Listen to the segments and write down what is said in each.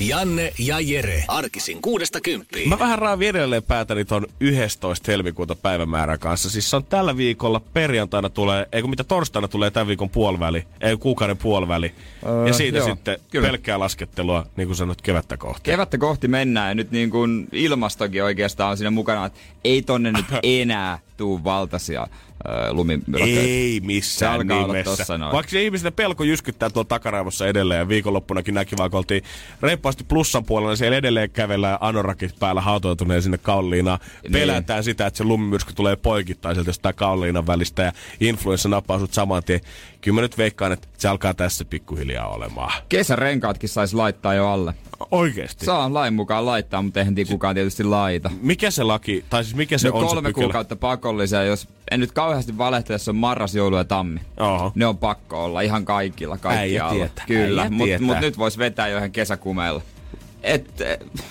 Janne ja Jere. Arkisin 6–10. Mä vähän raavi edelleen päätäni ton 11. helmikuuta päivämäärän kanssa. Siis se on tällä viikolla perjantaina tulee, torstaina tulee tämän viikon puoliväli, kuukauden puoliväli. Ja siitä sitten kyllä. Pelkkää laskettelua, niin kuin sanot, kevättä kohti. Kevättä kohti mennään ja nyt niin kuin ilmastokin oikeastaan on siinä mukana, että ei tonne nyt enää tuu valtaisia lumimyräköitä. Ei missään nimessä. Vaikka ihmisten pelko jyskyttää tuolla takaraivossa edelleen ja viikonloppunakin näki, vaikka oltiin reippaasti plussan puolella, siellä edelleen kävellään anorakit päällä hautoutuneen sinne Kauliinaan. Pelätään sitä, että se lumimyrsky tulee poikittaiselta jostain Kauliinan välistä ja influenssa nappaa sut saman tien. Kyllä mä nyt veikkaan, että se alkaa tässä pikkuhiljaa olemaan. Kesärenkaatkin saisi laittaa jo alle. Oikeesti? Saa lain mukaan laittaa, mutta eihän kukaan tietysti laita. Mikä se laki, tai siis mikä se on se pykälä? 3 kuukautta pakollisia, jos en nyt kauheasti valehtele, jos on marras, joulu ja tammi. Oho. Ne on pakko olla ihan kaikilla, kaikkialla. Kyllä, mut nyt vois vetää jo ihan kesäkumeella.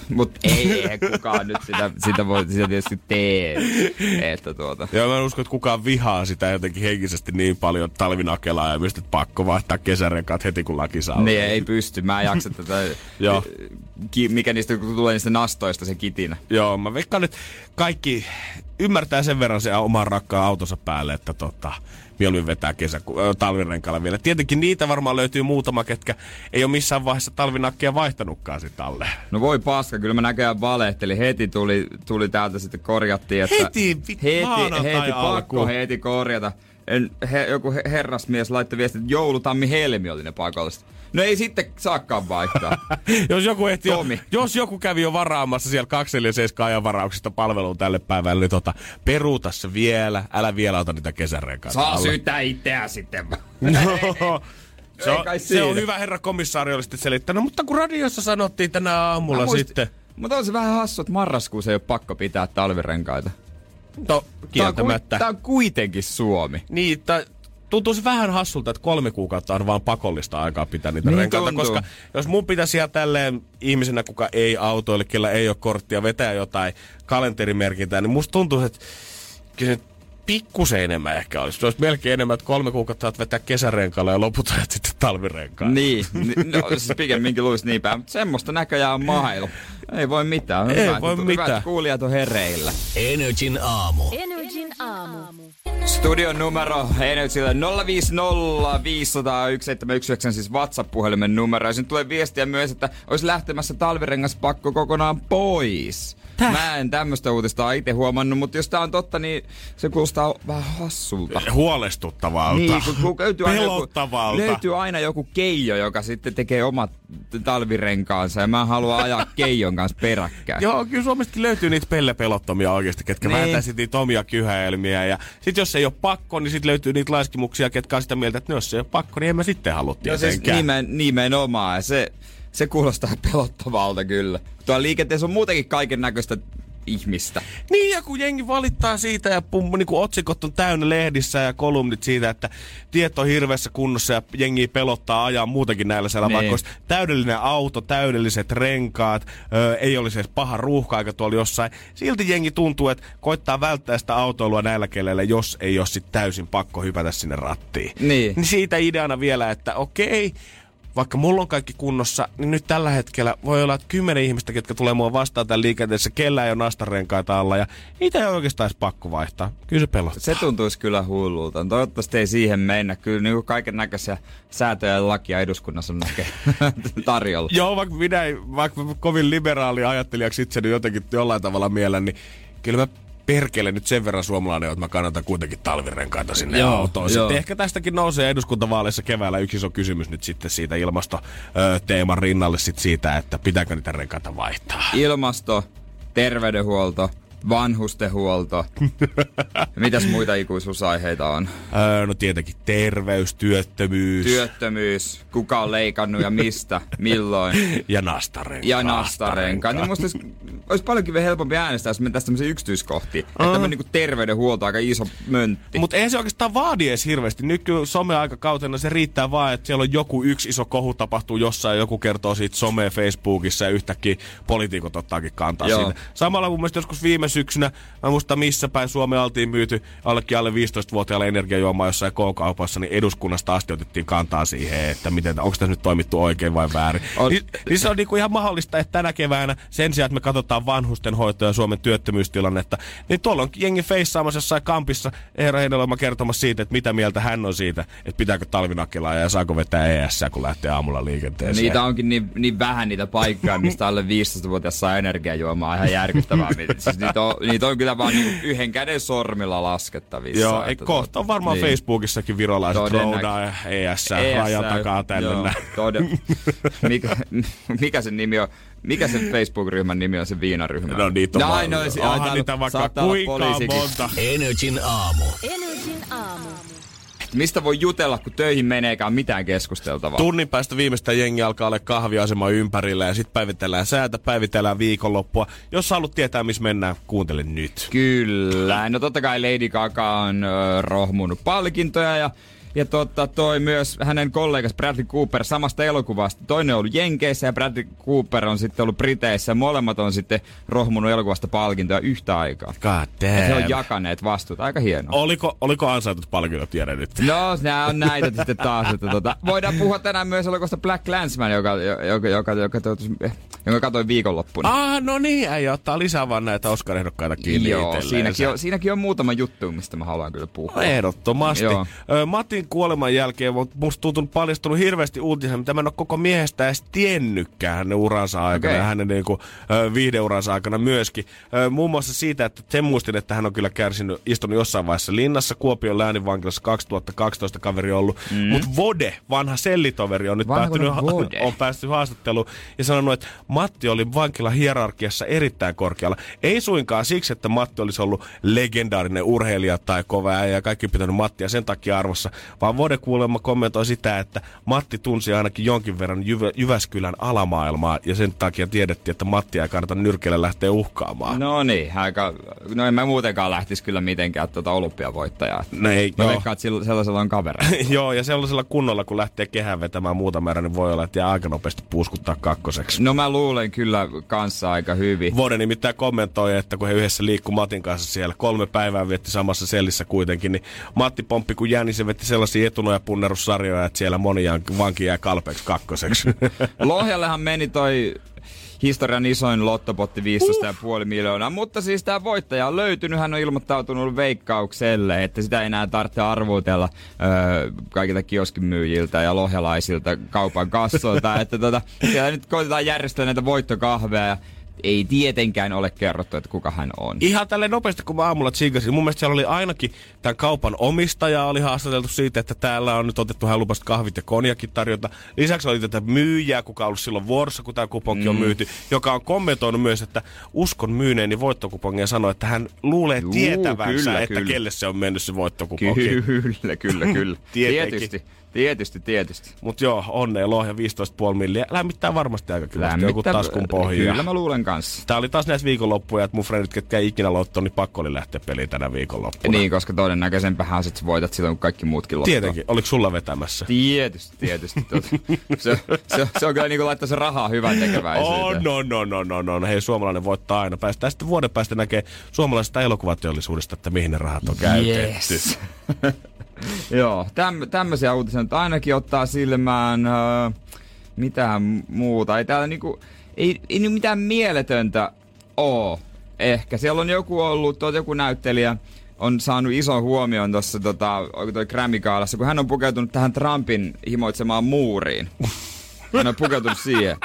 Mut ei kukaan nyt sitä voi sitä tietysti tee. Joo, mä en usko, että kukaan vihaa sitä jotenkin henkisesti niin paljon talvinakelaa ja mistä pakko vaihtaa kesärenkaat heti kun laki saa. Ne ei pysty, mä en jaksa tätä. Joo. Mikä niistä tulee niistä nastoista se kitinä. Joo, mä veikkaan nyt kaikki ymmärtää sen verran se oman rakkaan autonsa päälle, että mieluummin vetää talvirenkaalla vielä. Tietenkin niitä varmaan löytyy muutama, ketkä ei ole missään vaiheessa talvinakkia vaihtanutkaan sit alle. No voi paska, kyllä mä näköjään valehtelin. Heti tuli täältä sitten korjattiin, että heti pakko heti korjata. Joku herrasmies laittoi viestin, että joulu, tammi, helmi oli ne pakolliset. No ei sitten saakaan vaihtaa. Jos joku kävi jo varaamassa siellä 247 ajan varauksista palveluun tälle päivälle, niin peruuta se vielä. Älä vielä ota niitä kesärenkaita. Saa syytää itseä sitten. No. Se on hyvä herra komissaari oli sitten selittänyt, mutta kun radiossa sanottiin tänä aamulla sitten. Mutta on se vähän hassu, että marraskuussa ei ole pakko pitää talvirenkaita. Kieltämättä. Tää on kuitenkin Suomi. Niin, tuntuisi vähän hassulta, että 3 kuukautta on vaan pakollista aikaa pitää niitä renkaita, koska jos mun pitäisi ihan tälleen ihmisenä, kuka ei autoille, kellä ei ole korttia, vetää jotain kalenterimerkintää, niin musta tuntuu, että kyllä se pikkusen enemmän ehkä olisi. Se olisi melkein enemmän, että 3 kuukautta saat vetää kesärenkailla ja loput ajat sitten talvirenkailla. Niin, siis pikemminkin luisi niin päin, mutta semmoista näköjään on maailma. Ei voi mitään. Hyvä, että kuulijat on hereillä. NRJ:n aamu. NRJ:n aamu. Studion numero NRJ:lle 050 501 719, siis WhatsApp-puhelimen numero. Ja sinne tulee viestiä myös, että olisi lähtemässä talvirengaspakko kokonaan pois. Mä en tämmöistä uutista itse huomannut, mutta jos tää on totta, niin se kuulostaa vähän hassulta. Huolestuttavalta. Niin, kun löytyy aina joku keijo, joka sitten tekee omat talvirenkaansa ja mä haluan ajaa keijon kanssa peräkkäin. Joo, kyllä Suomestakin löytyy niitä pellepelottomia oikeesti, ketkä vääntää sitten niitä omia kyhäelmiä. Ja sit jos ei oo pakko, niin sit löytyy niitä laiskimuksia, ketkä on sitä mieltä, että jos ei oo pakko, niin en mä sitten halua tietenkään. No siis nimenomaan. Se kuulostaa pelottavalta kyllä. Tuolla liikenteessä on muutenkin kaiken näköistä ihmistä. Niin, ja kun jengi valittaa siitä ja niin kun otsikot on täynnä lehdissä ja kolumnit siitä, että tiet on hirveässä kunnossa ja jengi pelottaa ajaa muutenkin näillä säällä. Täydellinen auto, täydelliset renkaat, ei olisi edes paha ruuhka-aika tuolla jossain. Silti jengi tuntuu, että koittaa välttää sitä autoilua näillä keleillä, jos ei ole sit täysin pakko hypätä sinne rattiin. Niin siitä ideana vielä, että okei. Vaikka mulla on kaikki kunnossa, niin nyt tällä hetkellä voi olla, että 10 ihmistä, jotka tulee mua vastaan tämän liikenteessä, kellä ei ole nastarenkaita alla ja niitä ei oikeastaan pakko vaihtaa. Kyllä se pelottaa. Se tuntuisi kyllä hullulta. Toivottavasti ei siihen mennä. Kyllä niin kaiken näköisiä säätöjä ja lakia eduskunnassa on tarjolla. Joo, vaikka kovin liberaali ajattelijaksi itseni jotenkin jollain tavalla mielellä, niin kyllä mä perkele nyt sen verran suomalainen, että mä kannatan kuitenkin talvirenkaita sinne autoon. Sitten ehkä tästäkin nousee eduskuntavaaleissa keväällä yksi iso kysymys nyt sitten siitä ilmastoteeman rinnalle sit siitä, että pitääkö niitä renkaita vaihtaa. Ilmasto, terveydenhuolto, Vanhustenhuolto. Mitäs muita ikuisuusaiheita on? No tietenkin terveys, työttömyys. Työttömyys, kuka on leikannut ja mistä, milloin. Ja nastarenkaan. Niin musta olisi paljonkin vielä helpompi äänestää, jos mennään tämmöisiä yksityiskohtia. Että tämmöinen niinku terveydenhuolto aika iso möntti. Mutta eihän se oikeastaan vaadi edes hirveästi. Nyt kyllä someaikakautena se riittää vaan, että siellä on joku yksi iso kohu tapahtuu jossain. Joku kertoo siitä somea Facebookissa ja yhtäkkiä poliitikot ottaakin kantaa sinne. Samalla mun mielestä joskus viime syksynä, mä muistan missä päin Suomea oltiin myyty allekin alle 15-vuotiaalle energiajuomaa jossain K-kaupassa, niin eduskunnasta asti otettiin kantaa siihen, että miten, onko tässä nyt toimittu oikein vai väärin. Niin se on niinku ihan mahdollista, että tänä keväänä sen sijaan, että me katsotaan vanhustenhoitoa ja Suomen työttömyystilannetta, niin tuolla on jengi feissaamassa jossain kampissa Eero Heinäluoma kertomassa siitä, että mitä mieltä hän on siitä, että pitääkö talvinakilaa ja saako vetää ES-sää, kun lähtee aamulla liikenteeseen. Niitä onkin niin vähän niitä paikkaa, mistä alle 15-vuotias saa energiajuomaa, ihan järkyttävää. Siis niitä on kyllä vaan niinku yhden käden sormilla laskettavissa. Joo, että kohta on varmaan niin. Facebookissakin virolaiset roudaa ja ES rajan takaa tällöin. Mikä sen nimi on? Mikä sen Facebook-ryhmän nimi on, se viinaryhmä? No niitä on niitä vaikka kuinka monta. NRJ:n aamu. Mistä voi jutella, kun töihin meneekään mitään keskusteltavaa? Tunnin päästä viimeistä jengi alkaa olla kahviasema ympärillä ja sitten päivitellään säätä, päivitellään viikonloppua. Jos haluat tietää, missä mennään, kuuntele nyt. Kyllä. No totta kai Lady Gaga on rohmunut palkintoja ja toi myös hänen kollegas Bradley Cooper samasta elokuvasta. Toinen on ollut Jenkeissä ja Bradley Cooper on sitten ollut Briteissä. Molemmat on sitten rohmunut elokuvasta palkintoja yhtä aikaa. God damn. Ja he on jakaneet vastuut. Aika hienoa. Oliko ansaitut palkinnot tiedä nyt? No, nämä on näitä sitten taas. Että voidaan puhua tänään myös elokuvasta Black Landsman, jonka katsoin viikonloppuna. No niin, äijä ottaa lisää vaan näitä Oscar-ehdokkaita kiinni. Joo, siinäkin on muutama juttu, mistä mä haluan kyllä puhua. No, ehdottomasti. Matin kuoleman jälkeen musta paljastunut hirveästi uutisia, mitä mä en ole koko miehestä edes tiennytkään hänen uransa aikana ja hänen niinku, viihdeuransa aikana myöskin. Muun muassa siitä, että sen muistin, että hän on kyllä istunut jossain vaiheessa linnassa. Kuopion lääninvankilassa 2012 kaveri on ollut. Mutta Vode, vanha sellitoveri, on nyt päästy haastatteluun ja sanonut, että Matti oli vankilahierarkiassa erittäin korkealla. Ei suinkaan siksi, että Matti olisi ollut legendaarinen urheilija tai kova äijä ja kaikki pitänyt Mattia sen takia arvossa, vaan Vode kuulemma kommentoi sitä, että Matti tunsi ainakin jonkin verran Jyväskylän alamaailmaa ja sen takia tiedettiin, että Matti ei kannata nyrkeillä lähteä uhkaamaan. No niin, en mä muutenkaan lähtisi kyllä mitenkään olympiavoittajaa. No ei, joo. Mä veikkaan, että sellaisella on kavereita. Joo, ja sellaisella kunnolla, kun lähtee kehään vetämään muuta määrä, niin voi olla, että jää aika nopeasti puuskuttaa kakkoseksi. No mä luulen kyllä kanssa aika hyvin. Vode nimittäin kommentoi, että kun he yhdessä liikkui Matin kanssa siellä, 3 päivää vietti samassa sellissä kuitenkin, niin Matti pomppi kun jäni, se vetti sellaisia etunoja-punnerussarjoja, että siellä moni vanki jää kalpeeksi kakkoseksi. Lohjallehan meni toi historian isoin lottopotti 15,5 miljoonaa, mutta siis tää voittaja on löytynyt, hän on ilmoittautunut veikkaukselle, että sitä ei enää tarvitse arvuutella kaikilta kioskimyyjiltä ja lohjalaisilta kaupan kassoilta, että siellä nyt koitetaan järjestää näitä voittokahveja ja ei tietenkään ole kerrottu, että kuka hän on. Ihan tälleen nopeasti, kun mä aamulla tsinkasin. Mun mielestä siellä oli ainakin tämän kaupan omistaja oli haastateltu siitä, että täällä on nyt otettu hän lupasta kahvit ja konjakin tarjota. Lisäksi oli tätä myyjää, kuka on ollut silloin vuorossa, kun tämä kuponki on myyty, joka on kommentoinut myös, että uskon myyneeni voittokupongia ja sanoi, että hän luulee tietävänsä, että kelle se on mennyt se voittokuponki. Kyllä. Tietysti. Mut joo, onnea Lohja 15,5 milliä. Lämmittää varmasti aika kivasti. Lämmittää joku taskun pohjia. Kyllä mä luulen kanssa. Tää oli taas näissä viikonloppuja, että mun frendit, ketkä ei ikinä lottoon, niin pakko oli lähteä peliin tänä viikonloppuna. Niin, koska todennäköisempähän sit voitat silloin, kun kaikki muutkin lottoon. Tietenkin. Oliko sulla vetämässä? Tietysti. Se on kyllä niinku laittaa se rahaa hyvän tekeväisyyteen. No. Hei, suomalainen voittaa aina. Päästään sitten vuoden päästä näkee suomalaisesta elokuvateollisuudesta, että mihin ne rahat on käytetty. Yes. Joo, tämmöisiä uutisia nyt ainakin ottaa silmään mitään muuta. Ei täällä niinku, ei mitään mieletöntä oo. Ehkä siellä on joku näyttelijä on saanut ison huomion tuossa Grammy-gaalassa, kun hän on pukeutunut tähän Trumpin himoitsemaan muuriin. Hän on pukeutunut siihen.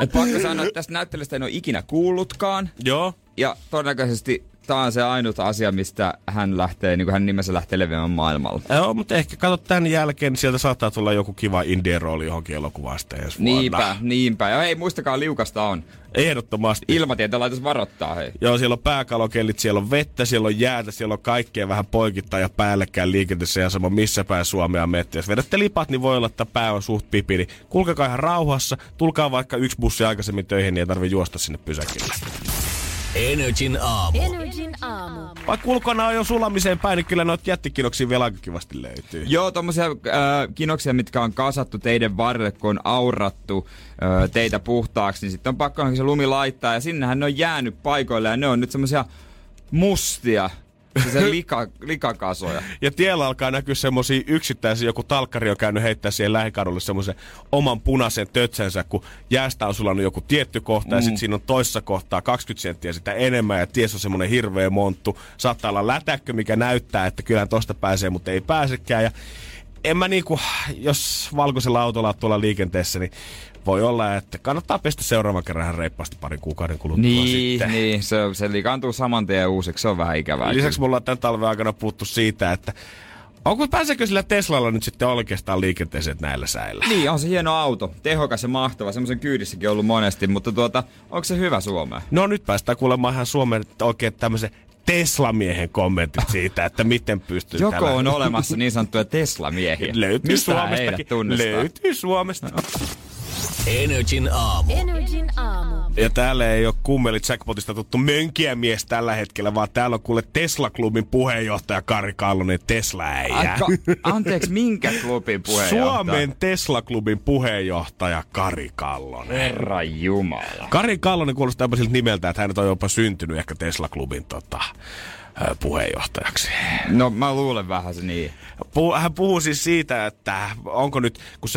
Et pakko sanoa, että tästä näyttelijästä en ole ikinä kuullutkaan. Joo. Ja todennäköisesti Tämä on se ainut asia, mistä hän lähtee, niin kuin hän nimensä lähtee leviämään maailmalla. Joo, mutta ehkä katso tämän jälkeen, niin sieltä saattaa tulla joku kiva indie rooli johonkin elokuvaan sitten ensi vuonna. Niinpä. Ja hei, muistakaa, liukasta on. Ehdottomasti. Ilmatieteen laitos varottaa, hei. Joo, siellä on pääkalokellit, siellä on vettä, siellä on jäätä, siellä on kaikkea vähän poikittain ja päällekkäin liikenteessä ja sama missä päin Suomea menette. Jos vedätte lipat, niin voi olla, että pää on suht pipi, niin kulkekaa ihan rauhassa. Tulkaa vaikka yksi bussi aikaisemmin töihin, niin ei tarvitse juosta sinne pysäkille. NRJ:n aamu. Vaikka ulkona on jo sulamiseen päin, niin kyllä noita jättikinoksia vielä aika kivasti löytyy. Joo, tommosia kinoksia, mitkä on kasattu teidän varrelle, kun on aurattu teitä puhtaaksi, niin sitten on pakko se lumi laittaa. Ja sinnehän ne on jäänyt paikoille ja ne on nyt semmosia mustia. Se likakasoja. Ja tiellä alkaa näkyä semmosia yksittäisiä, joku talkkari on käynyt heittää siihen lähikadulle semmoisen oman punaisen tötsänsä, kun jäästä on sulanut joku tietty kohta ja sit siinä on toissa kohtaa 20 senttiä sitä enemmän ja ties on semmonen hirveä monttu. Saattaa olla lätäkkö, mikä näyttää, että kyllähän tosta pääsee, mutta ei pääsekään. Ja en mä niinku, jos valkoisella autolla on tuolla liikenteessä, niin voi olla, että kannattaa pestä seuraavan kerran reippaasti parin kuukauden kuluttua sitten. Niin, se liikaantuu saman tien uusiksi, se on vähän ikävää. Lisäksi mulla on tämän talven aikana puhuttu siitä, että pääseekö sillä Teslalla nyt sitten oikeastaan liikenteeseen näillä säillä? Niin, on se hieno auto. Tehokas ja mahtava. Semmoisen kyydissäkin on ollut monesti, mutta onko se hyvä Suomeen? No nyt päästään kuulemaan ihan Suomeen oikein tämmöisen Tesla-miehen kommentit siitä, että miten pystyy joko tällä on olemassa niin sanottuja Tesla-miehiä. Löytyy Suomestakin. Löytyy Suomesta. NRJ:n aamu. Ja täällä ei ole kummeli jackpotista tuttu mönkiä mies tällä hetkellä, vaan täällä on kuule Tesla-klubin puheenjohtaja Kari Kallonen Tesla-äijä. Anteeksi, minkä klubin puheenjohtaja? Suomen Tesla-klubin puheenjohtaja Kari Kallonen. Herra jumala. Kari Kallonen kuulostaa jopa siltä nimeltä, että hän on jopa syntynyt ehkä Tesla-klubin puheenjohtajaksi. No mä luulen vähän se niin. Hän puhuu siis siitä, että onko nyt, kun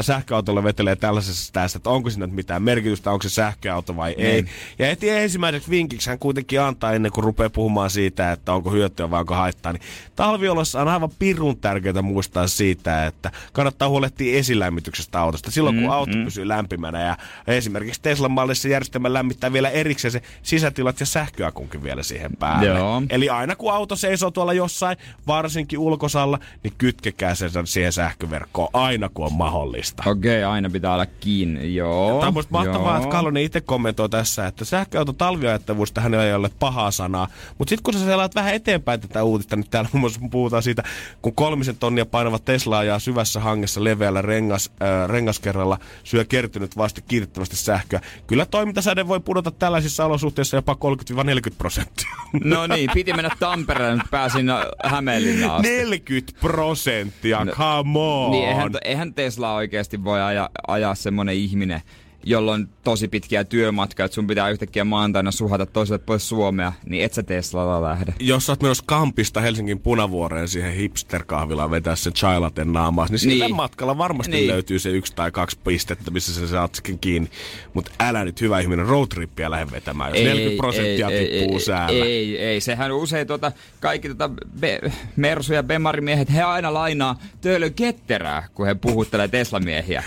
sähköautolla vetelee tällaisessa tästä, että onko siinä mitään merkitystä, onko se sähköauto vai ei. Ja heti ensimmäiseksi vinkiksi hän kuitenkin antaa ennen kuin rupeaa puhumaan siitä, että onko hyötyä vai onko haittaa. Niin talviolossa on aivan pirun tärkeää muistaa siitä, että kannattaa huolehtia esilämmityksestä autosta. Silloin kun auto pysyy lämpimänä ja esimerkiksi Teslan mallissa järjestelmä lämmittää vielä erikseen se sisätilat ja sähköakunkin vielä siihen päälle. Joo. Eli aina kun auto seisoo tuolla jossain, varsinkin ulkosalla, niin kytkekää sen siihen sähköverkkoon aina kun on mahdollista. Okei, aina pitää olla kiinni, joo. Tämä on musta mahtavaa, että Kallonen itse kommentoi tässä, että sähköauton talviajattavuudesta hänellä ei ole pahaa sanaa. Mutta sitten kun sä selaat vähän eteenpäin tätä uutista, niin täällä muun muassa puhutaan siitä, kun 3 tonnia painava Tesla ajaa syvässä hangessa leveällä rengaskerralla, syö kertynyt vasta kiitettävästi sähköä. Kyllä toimintasäde voi pudota tällaisissa olosuhteissa jopa 30-40%. No niin, piti mennä Tampereen, mutta pääsin Hämeenlinnaan asti. 40%, come on! Niin, eihän Tesla oikeasti voi ajaa semmonen ihminen, jolla on tosi pitkiä työmatkoja, että sun pitää yhtäkkiä maanantaina suhata toiselle pois Suomea, niin et sä Teslalla lähde. Jos sä oot menossa Kampista Helsingin Punavuoreen siihen hipsterkahvilaan vetää sen chai laten naamaa, niin sillä matkalla varmasti löytyy se 1 tai 2 pistettä, missä sä saat sikin kiinni. Mutta älä nyt hyvä ihminen roadtrippiä lähde vetämään, jos 40% tippuu säällä. Ei, sehän usein kaikki Mersu- ja Bemari-miehet, he aina lainaa töölöketterää, kun he puhuttelee Tesla-miehiä.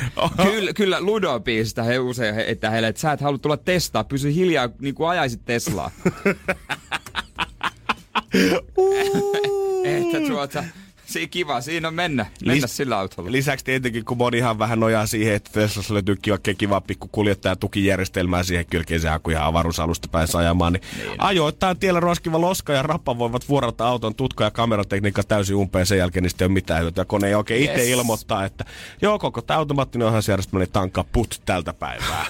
Kyllä Ludo-biisistä he usein heittää heille, että sä et halua tulla testaa, pysy hiljaa niin kuin ajaisit Teslaa. Että Siinä kiva, siinä on mennä sillä autolla. Lisäksi tietenkin, kun monihan vähän nojaa siihen, että Teslassa löytyy kiva pikku kuljettaja tukijärjestelmää siihen kylkeen, sehän kun ihan avaruusalusta pääsee ajamaan, niin ajoittain tiellä roskiva loska ja rappa voivat vuorata auton tutka- ja kameratekniikka täysin umpeen sen jälkeen, niin sitten ei ole mitään hyötyä. Kone ei oikein itse ilmoittaa, että joo, koko tämä automaattinen ohjausjärjestelmä, niin tankkaa put tältä päivää.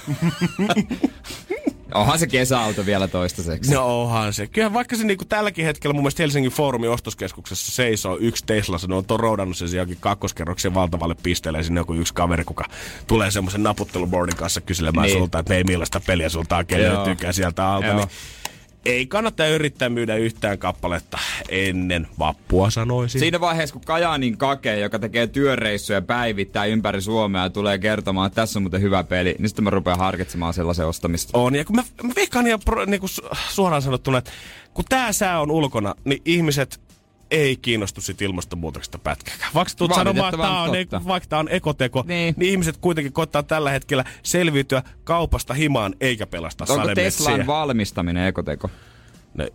Onhan se kesäauto vielä toistaiseksi. No onhan se. Kyllähän vaikka se niinku tälläkin hetkellä mun mielestä Helsingin Foorumin ostoskeskuksessa seisoo yksi Tesla. Se on roudannut sen johonkin kakkoskerroksen valtavalle pisteelle. Ja sinne joku yksi kaveri, kuka tulee semmoisen naputteluboardin kanssa kyselemään sulta, että ei millaista peliä sulta on, löytyykään sieltä alta. Niin ei kannata yrittää myydä yhtään kappaletta ennen vappua, sanoisin. Siinä vaiheessa, kun Kajaanin Kake, joka tekee työreissuja päivittäin ympäri Suomea ja tulee kertomaan, että tässä on muuten hyvä peli, niin sitten mä rupean harkitsemaan sellaisen ostamista. On, ja kun mä veikkaan ihan niinku suoraan sanottuna, että kun tää sää on ulkona, niin ihmiset ei kiinnostu siitä ilmastonmuutoksesta pätkääkään. Vaikka tulet sanomaan, että tämä on ekoteko, niin ihmiset kuitenkin koittaa tällä hetkellä selviytyä kaupasta himaan eikä pelastaa sademessiä. Onko Teslan valmistaminen ekoteko? No,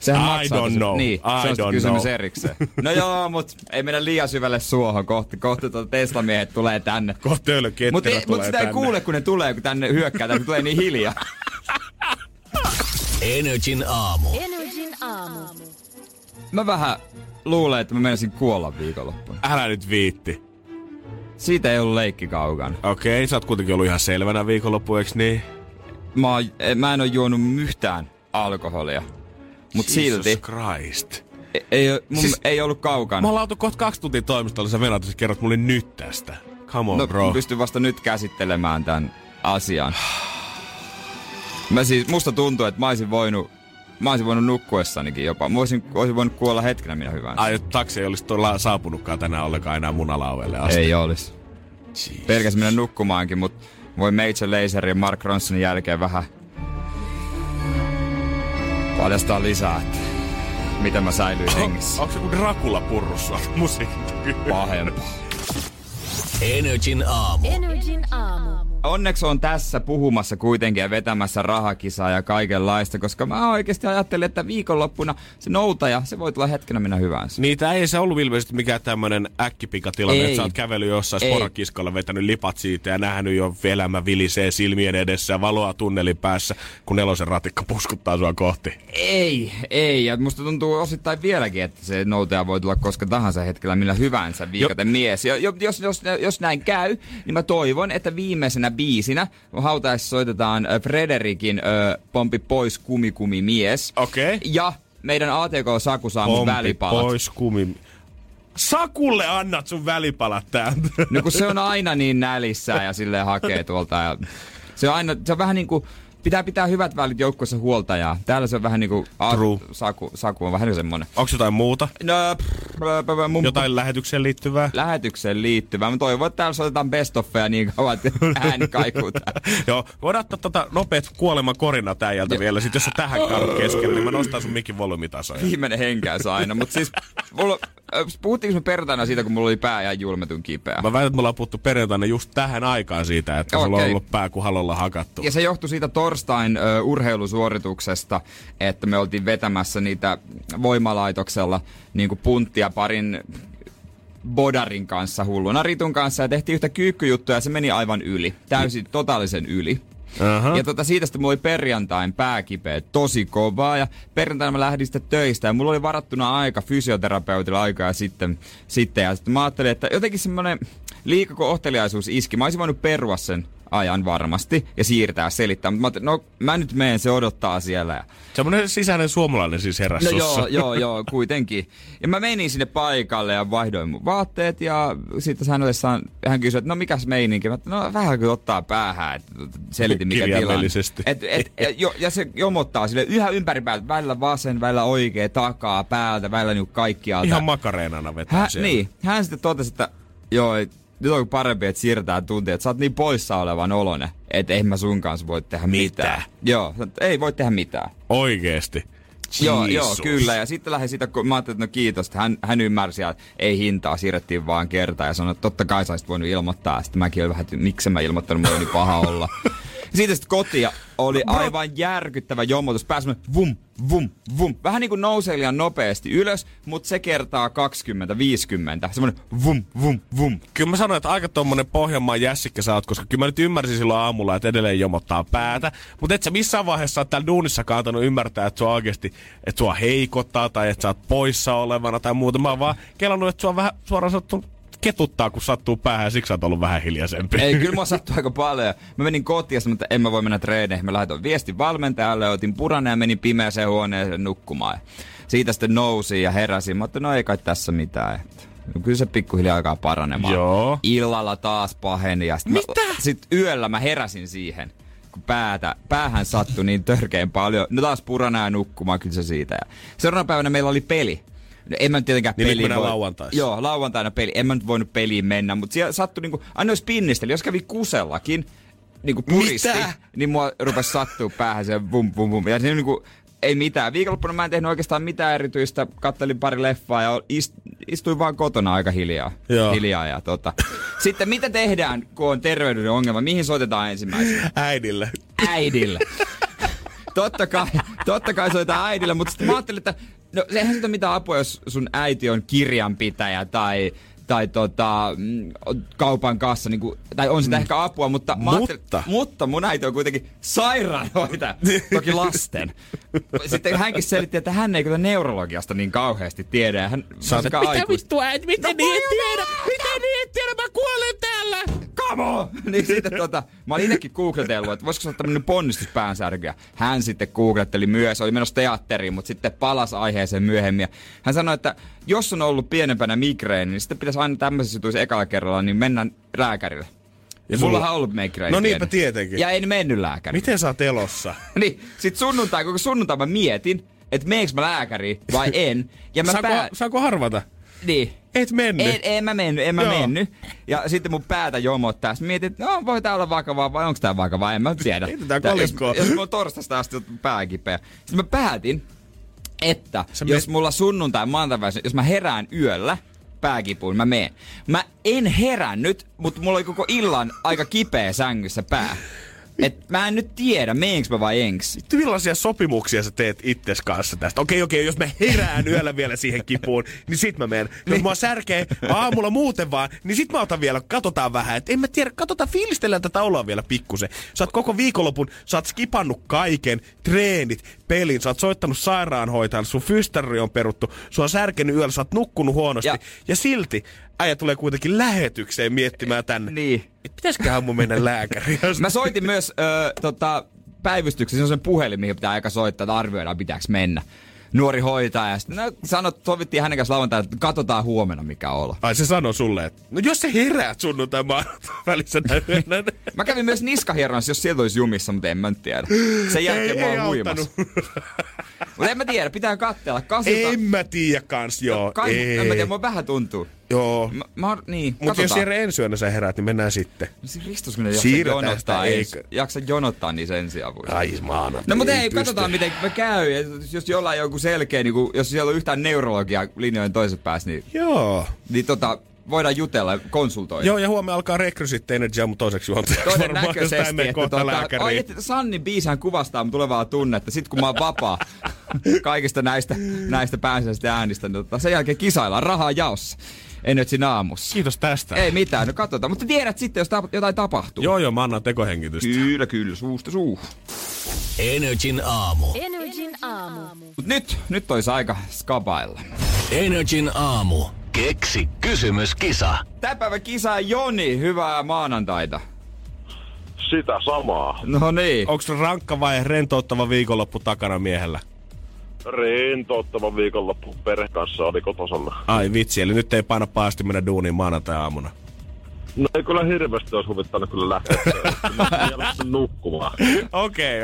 sehän maksaa. Niin, se on sitten kysymys erikseen. No joo, mut ei mennä liian syvälle suohon. Kohta Tesla-miehet tulee tänne. Kohta öljyketterä tulee tänne. Mut sitä ei kuule, kun ne tulee, kun tänne hyökkää. Tänne tulee niin hiljaa. NRJ:n aamu. NRJ:n aamu. Mä vähän luulen, että mä menisin kuolla viikonloppuna. Älä nyt viitti. Siitä ei ollut leikki kaukana. Okei, sä oot kuitenkin ollut ihan selvänä viikonloppu, eiks niin? Mä en oo juonut yhtään alkoholia. Mut Jesus silti. Christ. Ei ollut kaukana. Mä oon lautu kohta 2 tuntia toimistolla, sä venäyt, sä kerrot mulle nyt tästä. Come on, no, bro. Mä pystyn vasta nyt käsittelemään tän asian. Musta tuntuu, että mä oisin voinut nukkuessanikin jopa. Mä oisin voinut kuolla hetkenä minä hyvänsä. Ai, taksi ei olisi saapunutkaan tänään ollenkaan enää munalauvelle asti. Ei olisi. Pelkäsin minä nukkumaankin, mutta voi Major Lazer ja Mark Ronsonin jälkeen vähän paljastaa lisää, että miten mä säilyin hengissä. Onko se kun Dracula purrussa musiikki? Pahempaa. NRJ:n aamu. NRJ:n aamu. Onneksi on tässä puhumassa kuitenkin ja vetämässä rahakisaa ja kaikenlaista, koska mä oikeasti ajattelin, että viikonloppuna se noutaja, se voi tulla hetkenä minä hyvänsä. Niitä ei se ollut ilmeisesti mikään tämmönen äkkipikatilanne, että sä oot kävellyt jossain sporakiskolla, vetänyt lipat siitä ja nähnyt jo elämä vilisee silmien edessä ja valoa tunnelin päässä, kun nelosen ratikka puskuttaa sua kohti. Ei. Ja musta tuntuu osittain vieläkin, että se noutaja voi tulla koska tahansa hetkellä millä hyvänsä viikaten mies. Jos näin käy, niin mä toivon, että viimeisenä biisinä. Hautaessa soitetaan Frederikin Pompi pois kumikumimies. Okei. Okay. Ja meidän ATK Saku saa mun välipalat. Pompi pois kumikumimies. Sakulle annat sun välipalat täältä. No kun se on aina niin nälissä ja silleen hakee tuolta. Ja se on vähän niinku pitää hyvät välit joukkueessa huoltajaa. Täällä se on vähän niinku Saku on vähän semmonen. Onko jotain muuta? No, jotain lähetykseen liittyvää? Lähetykseen liittyvää. Mä toivon, että täällä soitetaan best offeja niin kauan, että ääni kaikuu täällä. Joo, voidaan ottaa nopeet kuoleman korinat äijältä vielä. Sitten jos on tähän karun keskellä, niin mä nostan sun mikin volyymitasoja. Viimeinen henkäys aina, mutta siis mulla... Puhuttiinko me perjantaina siitä, kun mulla oli pää ihan julmetun kipeä? Mä väitän, että me ollaan puhuttu perjantaina just tähän aikaan siitä, että sulla on ollut pää kun halolla hakattu. Ja se johtui siitä torstain urheilusuorituksesta, että me oltiin vetämässä niitä voimalaitoksella niinku punttia parin bodarin kanssa, hulluna Ritun kanssa, ja tehtiin yhtä kyykkujuttua ja se meni aivan yli. Täysin totaalisen yli. Uh-huh. Ja siitä sitten mulla oli perjantain pääkipeä tosi kovaa ja perjantaina mä lähdin sitten töistä ja mulla oli varattuna aika fysioterapeutilla aikaa sitten ja sitten mä ajattelin, että jotenkin semmonen liikako ohteliaisuus iski, mä olisin voinut perua sen ajan varmasti ja selittää, mutta mä nyt menen, se odottaa siellä. Ja... Semmoinen sisäinen suomalainen siis heräsi. No joo, kuitenkin. Ja mä menin sinne paikalle ja vaihdoin mun vaatteet ja sitten hän kysyi, että no mikäs meininki? Mä että no vähän kyllä ottaa päähän, että selitin mikä tilanne. Ja se jomottaa sille yhä ympäri päältä, välillä vasen, välillä oikea, takaa, päältä, välillä niinku kaikkialta. Ihan makareenana vetää siellä. Niin, hän sitten totesi, että joo, nyt on parempi, että siirretään tuntia, että sä oot niin poissa olevan oloinen, että ei mä sun kanssa voi tehdä mitään. Joo, ei voi tehdä mitään. Oikeesti? Joo, kyllä. Ja sitten lähdin siitä, kun mä ajattelin, että no kiitos, että hän ymmärsi, että ei hintaa, siirrettiin vaan kertaan. Ja sanoi, että totta kai sä olisit voinut ilmoittaa. Ja sitten mäkin olin vähän, että miksi mä ilmoittanut, mulla oli niin paha olla. Siitä sitten kotia oli aivan järkyttävä jomotus. Pääsi vum, vum, vum. Vähän niin kuin nousee liian nopeasti ylös, mutta se kertaa 20-50. Semmoinen vum, vum, vum. Kyllä mä sanoin, että aika tommonen Pohjanmaan jässikkä sä oot, koska kyllä mä nyt ymmärsin silloin aamulla, että edelleen jomottaa päätä. Mutta et sä missään vaiheessa oot täällä duunissa kaatanut ymmärtää, että sua oikeesti, että sua heikottaa tai että sä oot poissa olevana tai muuta. Mä oon vaan kelannut, että sua vähän suoraan sattunut. Ketuttaa, kun sattuu päähän ja siksi sä oot ollut vähän hiljaisempi. Ei, kyllä mua sattuu aika paljon. Mä menin kotiin ja sanoin, että en mä voi mennä treeneihin. Mä lähetin viestin valmentajalle, otin puranen ja menin pimeäseen huoneeseen nukkumaan. Siitä sitten nousin ja heräsin. Mä ajattelin, no ei kai tässä mitään. Kyllä se pikkuhiljaa alkaa paranemaan. Joo. Illalla taas paheni ja sitten yöllä mä heräsin siihen. Kun päähän sattui niin törkeän paljon. No taas puranen ja nukkumaan, kyllä se siitä. Seuraavana päivänä meillä oli peli. No, en mä nyt tietenkään niin peliin voi... Joo, lauantaina peli. En mä nyt voinut peliin mennä, mutta siellä sattui niinku... Aina jos pinnisteli, jos kävi kusellakin, niinku puristi, niin mua rupesi sattua päähän se bum bum bum. Ja se niinku... Ei mitään. Viikonloppuna mä en tehnyt oikeastaan mitään erityistä. Kattelin pari leffaa ja istuin vaan kotona aika hiljaa. Joo. Hiljaa ja Sitten mitä tehdään, kun on terveyden ongelma? Mihin soitetaan ensimmäisenä? Äidille. Totta kai. Totta kai soitaan äidille, mutta sitten mä ajattelin, että no sehän sitä mitään apua, jos sun äiti on kirjanpitäjä tai kaupan kassa, niin kuin, tai on sitä ehkä apua, mutta mun äiti on kuitenkin sairaanhoitaja, toki lasten. Sitten hänkin selitti, että hän ei kyllä neurologiasta niin kauheasti tiedä. Mitä vittua äiti, miten niin et tiedä? Miten niin et tiedä? Mä kuolen täällä! Come on! Niin sitten mä olin itsekin googletellut, että voisiko se olla tämmönen ponnistuspäänsärkyä. Hän sitten googletteli myös, oli menossa teatteriin, mutta sitten palasi aiheeseen myöhemmin. Hän sanoi, että jos on ollut pienempänä migreeni, niin sitten pitäisi aina tämmöisessä jutuissa ekalla kerralla, niin mennään lääkärille. Ja mullahan on ollut migreeni. No niinpä tietenkin. Ja en mennyt lääkärille. Miten sä oot elossa? Niin, sit koko sunnuntai mä mietin, että meneekö mä lääkäriin vai en. Ja mä saanko harvata? Niin. Et mennyt. En mä mennyt. Ja sitten mun päätä jomottaa. Sitten mietin, että no, voi tää olla vakavaa vai onks tää vakavaa, en mä tiedä. Heitetään kolikkoon. Jos mulla on torstasta asti pää kipeä. Sitten mä päätin, että jos mulla sunnuntai maanantaina, jos mä herään yöllä pääkipuun, mä meen. Mä en herännyt, mutta mulla oli koko illan aika kipeä sängyssä pää. Et mä en nyt tiedä, meenks mä vai enks. Millaisia sopimuksia sä teet itses kanssa tästä? Okei, jos mä herään yöllä vielä siihen kipuun, niin sit mä menen. Jos mua särkee aamulla muuten vaan, niin sit mä otan vielä, katsotaan vähän. Et en mä tiedä, fiilistellään tätä ollaan vielä pikkusen. Sä oot koko viikonlopun, sä oot skipannut kaiken, treenit, pelin, sä oot soittanut sairaanhoitajalle, sun fystarri on peruttu, sua on särkenyt yöllä, sä oot nukkunut huonosti. Ja silti äijä tulee kuitenkin lähetykseen miettimään tänne. Niin. Et pitäisiköhän mun mennä lääkäriin? Mä soitin myös päivystyksessä semmoisen puhelin, mihin pitää aika soittaa, että arvioidaan pitääks mennä. Nuori hoitaja. Sitten sovittiin hänen kanssa lauantaina, että katsotaan huomenna mikä olla. Ai se sanoi sulle, että no jos se heräät sunnuntai maanantain välissä näin. Mä kävin myös niskahierronnassa, jos sieltä olisi jumissa, mutta en mä nyt tiedä. Sen jälkeen ei, mä oon huimassa. Mutta en mä tiedä, pitää katsella. En mä tiedä kans, joo. En mä tiedä, mua vähän tuntuu. Joo. Niin, mutta jos siellä ensi yönä sä heräät, niin mennään sitten. No siis Kristus, kun ne jaksa jonottaa niissä ensiavuissa. Ai maanantai. No mutta hei, katsotaan miten me käy. Jos jollain joku selkeä, niin kun, jos siellä on yhtään neurologiaa linjojen toisessa päässä, niin, joo. Niin voidaan jutella ja konsultoida. Joo, ja huomenna alkaa rekry sitten NRJ:n toiseksi juontajaksi. Todennäköisesti, että Sannin biisihän kuvastaa mun tulevaa tunnetta. Sit kun mä oon vapaa kaikista näistä päänsäistä äänistä, niin sen jälkeen kisaillaan rahaa jaossa. En nyt siinä aamussa. Kiitos tästä. Ei mitään, no katsotaan. Mutta tiedät sitten, jos jotain tapahtuu. Joo, mä annan tekohengitystä. Kyllä, suusta suuhun. NRJ:n aamu. NRJ:n aamu. Mut nyt olisi aika skabailla. NRJ:n aamu. Keksi kysymyskisa. Tän päivän kisa Joni, hyvää maanantaita. Sitä samaa. No niin. Onko rankka vai rentouttava viikonloppu takana miehellä? Rentouttava viikonloppu perhe kanssa oli kotosalla. Ai vitsi, eli nyt ei paina paasti mennä duuniin maanantai-aamuna. No ei kyllä hirveästi olisi huvittanut kyllä lähteä. Ei lähteä nukkumaan. Okei.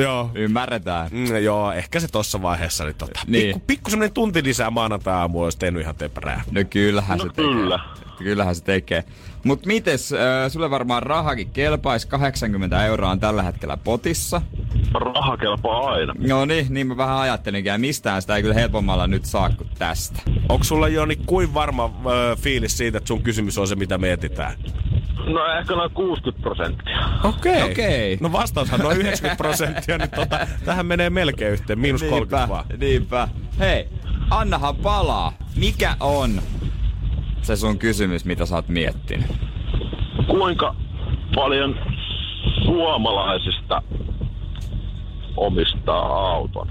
Joo. Ymmärretään. Joo, ehkä se tossa vaiheessa niin niin. Pikku semmonen tunti lisää maanantai-aamua olisi tehnyt ihan teprää. No kyllähän se tekee. Kyllähän se tekee. Mut mites, sulle varmaan rahakin kelpaisi, 80 euroa on tällä hetkellä potissa. Raha kelpaa aina. No niin mä vähän ajattelinkin, ja mistään sitä ei kyllä helpommalla nyt saa kuin tästä. Onko sulla Joni kuin varma fiilis siitä, että sun kysymys on se, mitä me etsitään? No ehkä noin 60%. Okei. No vastaushan noin 90% nyt tähän menee melkein yhteen, miinus 30 vaan. Niinpä. Hei, annahan palaa. Mikä on se sun kysymys, mitä sä oot miettinyt? Kuinka paljon suomalaisista omistaa auton?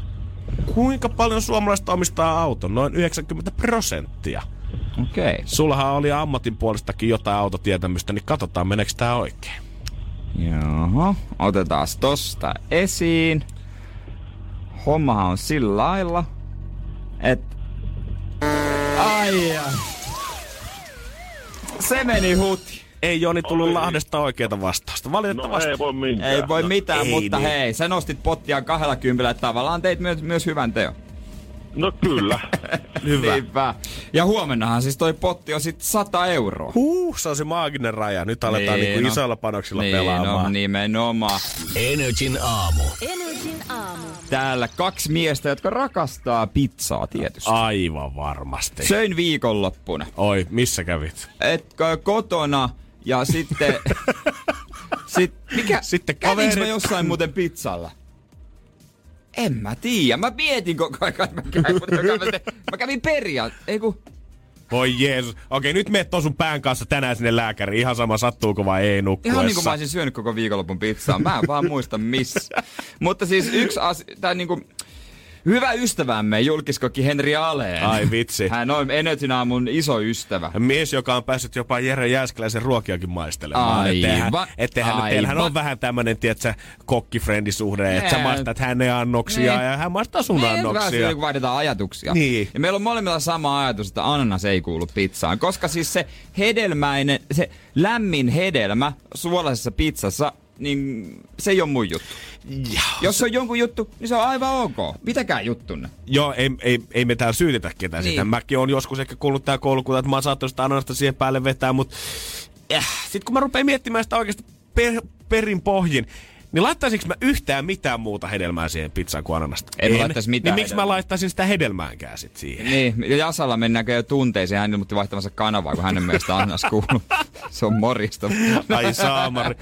Kuinka paljon suomalaisista omistaa auton? Noin 90%. Okei. Sullahan oli ammatin puolestakin jotain autotietämystä, niin katsotaan meneekö tää oikein. Joo, otetaas tosta esiin. Hommahan on sillä lailla, että se meni huti. Ei Joni tullut Lahdesta oikeeta vastausta. Valitettavasti. No, ei voi mitään, mutta niin. Hei, sä nostit pottiaan 20, tavallaan teit myös hyvän teon. No kyllä. Hyvä. Niinpä. Ja huomennahan siis toi potti on sit 100 euroa. Se on se maaginen raja. Nyt aletaan niin isoilla panoksilla pelaamaan. No nimenomaan. NRJ:n aamu. NRJ:n aamu. Täällä kaksi miestä, jotka rakastaa pizzaa tietysti. Aivan varmasti. Söin viikonloppuna. Oi, missä kävit? Kotona ja sitten... Sitten kävinkö mä jossain muuten pizzalla? En mä tiedä. Mä mietin koko ajan, mä kävin Voi jeesus. Okei, nyt meet ton sun pään kanssa tänään sinne lääkäriin. Ihan sama sattuuko vai ei nukkuessa. Ihan niinku mä olisin syönyt koko viikonlopun pizzaa. Mä en vaan muista missä. Mutta siis yksi asia, tää niinku... Hyvä ystävämme, julkiskokki Henri Alén. Ai vitsi. Hän on NRJ:n aamun iso ystävä. Mies, joka on päässyt jopa Jere Jääskeläisen ruokiakin maistelemaan. Aivan. Ettehän teillähän on vähän tämmönen, tietsä, kokkifrendisuhde, että sä maistat hänen annoksia ja hän maistaa sun annoksia. Vähän vaihdetaan ajatuksia. Niin. Ja meillä on molemmilla sama ajatus, että ananas ei kuulu pizzaan. Koska siis se hedelmäinen, se lämmin hedelmä suolaisessa pizzassa, niin se ei oo mun juttu. Joo. Jos se on jonkun juttu, niin se on aivan ok. Pitäkää juttunne. Joo, ei me täällä syytetä ketään niin. Sitä. Mäkin oon joskus ehkä kuullut täällä koulukunta, että mä oon saattanut sitä ananasta siihen päälle vetää, mutta... Sitten kun mä rupean miettimään sitä oikeasti perin pohjin, niin laittaisinko mä yhtään mitään muuta hedelmää siihen pizzaan kuin ananasta? En laittaisi mitään. Niin miksi mä laittaisin sitä hedelmäänkään sit siihen? Niin, ja Jasalla mennäänkö jo tunteisiin. Hän ilmoitti vaihtavansa kanavaa, kun hänen mielestä ananas kuuluu. Se on morista. Ai saamari.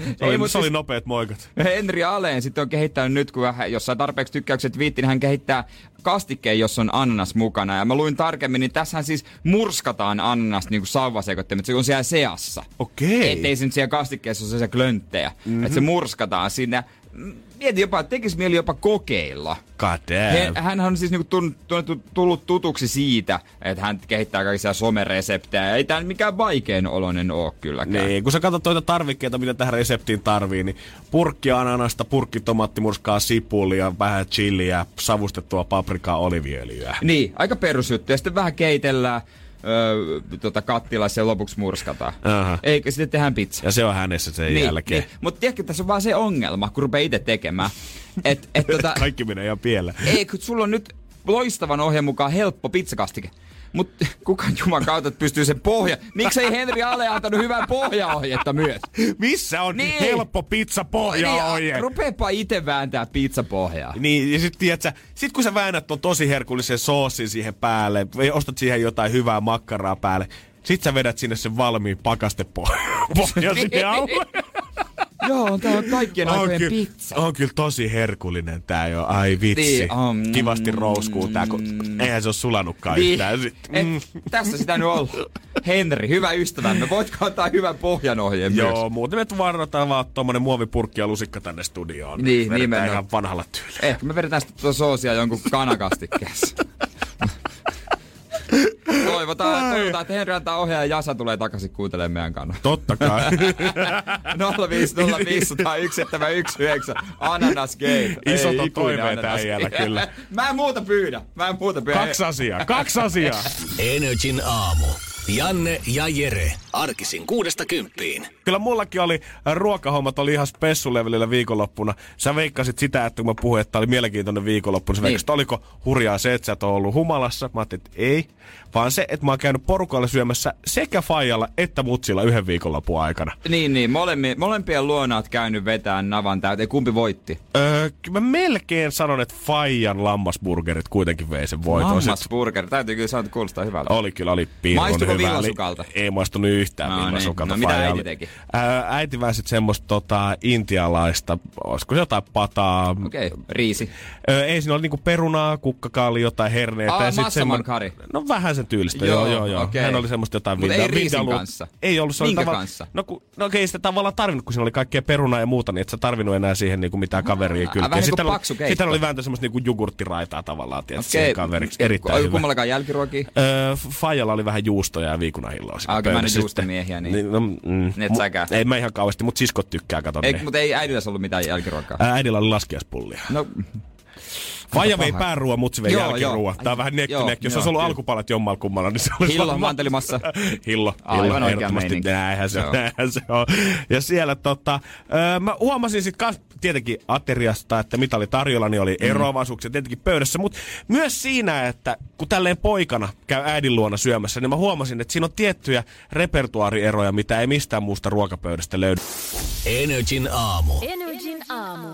Se oli nopeat moikat. Henri Alén sitten on kehittänyt nyt, kun jossain tarpeeksi tykkäykset viitti, niin hän kehittää kastikkeen, jos on ananas mukana. Ja mä luin tarkemmin, niin tässähän siis murskataan ananas niin kuin sauvasekoittimia, se on siellä seassa. Okei. Ettei se nyt siellä kastikkeessa ole se klönttejä. Mm-hmm. Että se murskataan sinne. Mietin jopa, että tekisi mieli jopa kokeilla. Hän on siis niinku tullut tutuksi siitä, että hän kehittää kaikkia somereseptejä. Ei tää mikään vaikein oloinen oo kylläkään. Niin, kun sä katsot noita tarvikkeita, mitä tähän reseptiin tarvii, niin purkki ananasta, purkki tomaattimurskaa, sipulia, vähän chiliä, savustettua paprikaa, oliiviöljyä. Niin, aika perusjuttu. Ja sitten vähän keitellään. Kattilassa ja lopuksi murskataan. Eikä sitten tehdään pizza. Ja se on hänessä sen jälkeen. Niin. Mutta tiedätkö, tässä on vaan se ongelma, kun rupeaa itse tekemään. Kaikki menee ihan pieleen. Ei, kun sulla on nyt loistavan ohjeen mukaan helppo pizzakastike. Mut kukaan juman kautta pystyy sen pohjan? Miksei Henri Alén antanut hyvää pohjaohjetta myös? Missä on niin helppo pizza pohjaohje? Niin, rupeepa ite vääntää pizzapohjaa. Niin, ja sit tiiätsä, sit kun sä väännät ton tosi herkullisen soosin siihen päälle, ostat siihen jotain hyvää makkaraa päälle, sit sä vedät sinne sen valmiin pakastepohjan sinne alle. Joo, tää on kaikkien aikojen pizza. On kyllä tosi herkullinen tää jo, ai vitsi. Kivasti rouskuu tää, kun eihän se oo sulanutkaan yhtään. Tässä sitä nyt olla. Henri, hyvä ystävämme, voitko antaa hyvän pohjanohjeen myös? Joo, muuten me varrataan vaan tommonen muovipurkki ja lusikka tänne studioon. Niin, vedetään nimenomaan. Ihan vanhalla tyylillä. Ehkä me vedetään sitten tuota soosia jonkun kanakastikkeessa. Toivotaan, että Henri antaa ohjaa ja Jasa tulee takaisin kuuntelemaan meidän kanavaa. Totta kai. 050501719 Ananas Game. Isot on toiveet äijällä kyllä. Mä en muuta pyydä. Kaksi asiaa. NRJ:n aamu. Janne ja Jere. Arkisin 6–10. Kyllä mullakin oli ruokahommat oli ihan spessulevelillä viikonloppuna. Sä veikkasit sitä, että kun mä puhuin, että oli mielenkiintoinen viikonloppu. Sä veikkasit, oliko hurjaa se, että sä et ole ollut humalassa. Mä ajattelin, että ei. Vaan se, että mä oon käynyt porukalle syömässä sekä faijalla että mutsilla yhden viikonlopun aikana. Niin. Molempien luona oot käynyt vetään navan täyteen. Kumpi voitti? Mä melkein sanon, että faijan lammasburgerit kuitenkin vei sen voiton. Lammasburgerit? Täytyy kyllä sanoa, että kuulostaa hyvältä. Oli maistuko villasukalta? Ei maistunut yhtään villasukalta. No mitä äiti teki? Äiti väisit semmoista intialaista, olisiko se jotain pataa. Okei, riisi. Ei, siinä oli niinku perunaa, kukkakaali, jotain herneitä. Massaman kari. No vähän sen tyylistä, joo. Okay. Hän oli semmoista jotain vintaa. Ei riisin kanssa? Ei ollut. Minkä kanssa? No, ei sitä tavallaan tarvinnut, kun siinä oli kaikkea perunaa ja muuta, niin et sä tarvinnut enää siihen niinku mitään kaveria kylkeä. Vähän niinku paksu keitto. Sitten oli vääntä semmoista niinku jogurttiraitaa tavallaan, tietysti siihen kaveriksi. Erittäin hyvä. Kummallakaan jälkiruokia? Fajalla oli vähän juustoja ja viikunahilloa. Mä en nyt juustomiehiä, niin et säkään. Ei mä ihan kauheasti, mut siskot tykkää, kato ne. Mut ei äidillä ollut mitään jälkiruokaa? Äidillä oli laskiaispullia. No... Faija vei pääruoa, mutsi vei jälkiruoa. Tää on vähän nekki. Jos olisi ollut alkupalat jommalkummalla, niin se olisi... Hillo mantelimassa. Aivan oikea meininki. Näinhän se on. Ja siellä mä huomasin sit kans tietenkin ateriasta, että mitä oli tarjolla, niin oli eroavaisuuksia tietenkin pöydässä. Mutta myös siinä, että kun tälleen poikana käy äidin luona syömässä, niin mä huomasin, että siinä on tiettyjä repertuaarieroja, mitä ei mistään muusta ruokapöydästä löydy. NRJ:n aamu.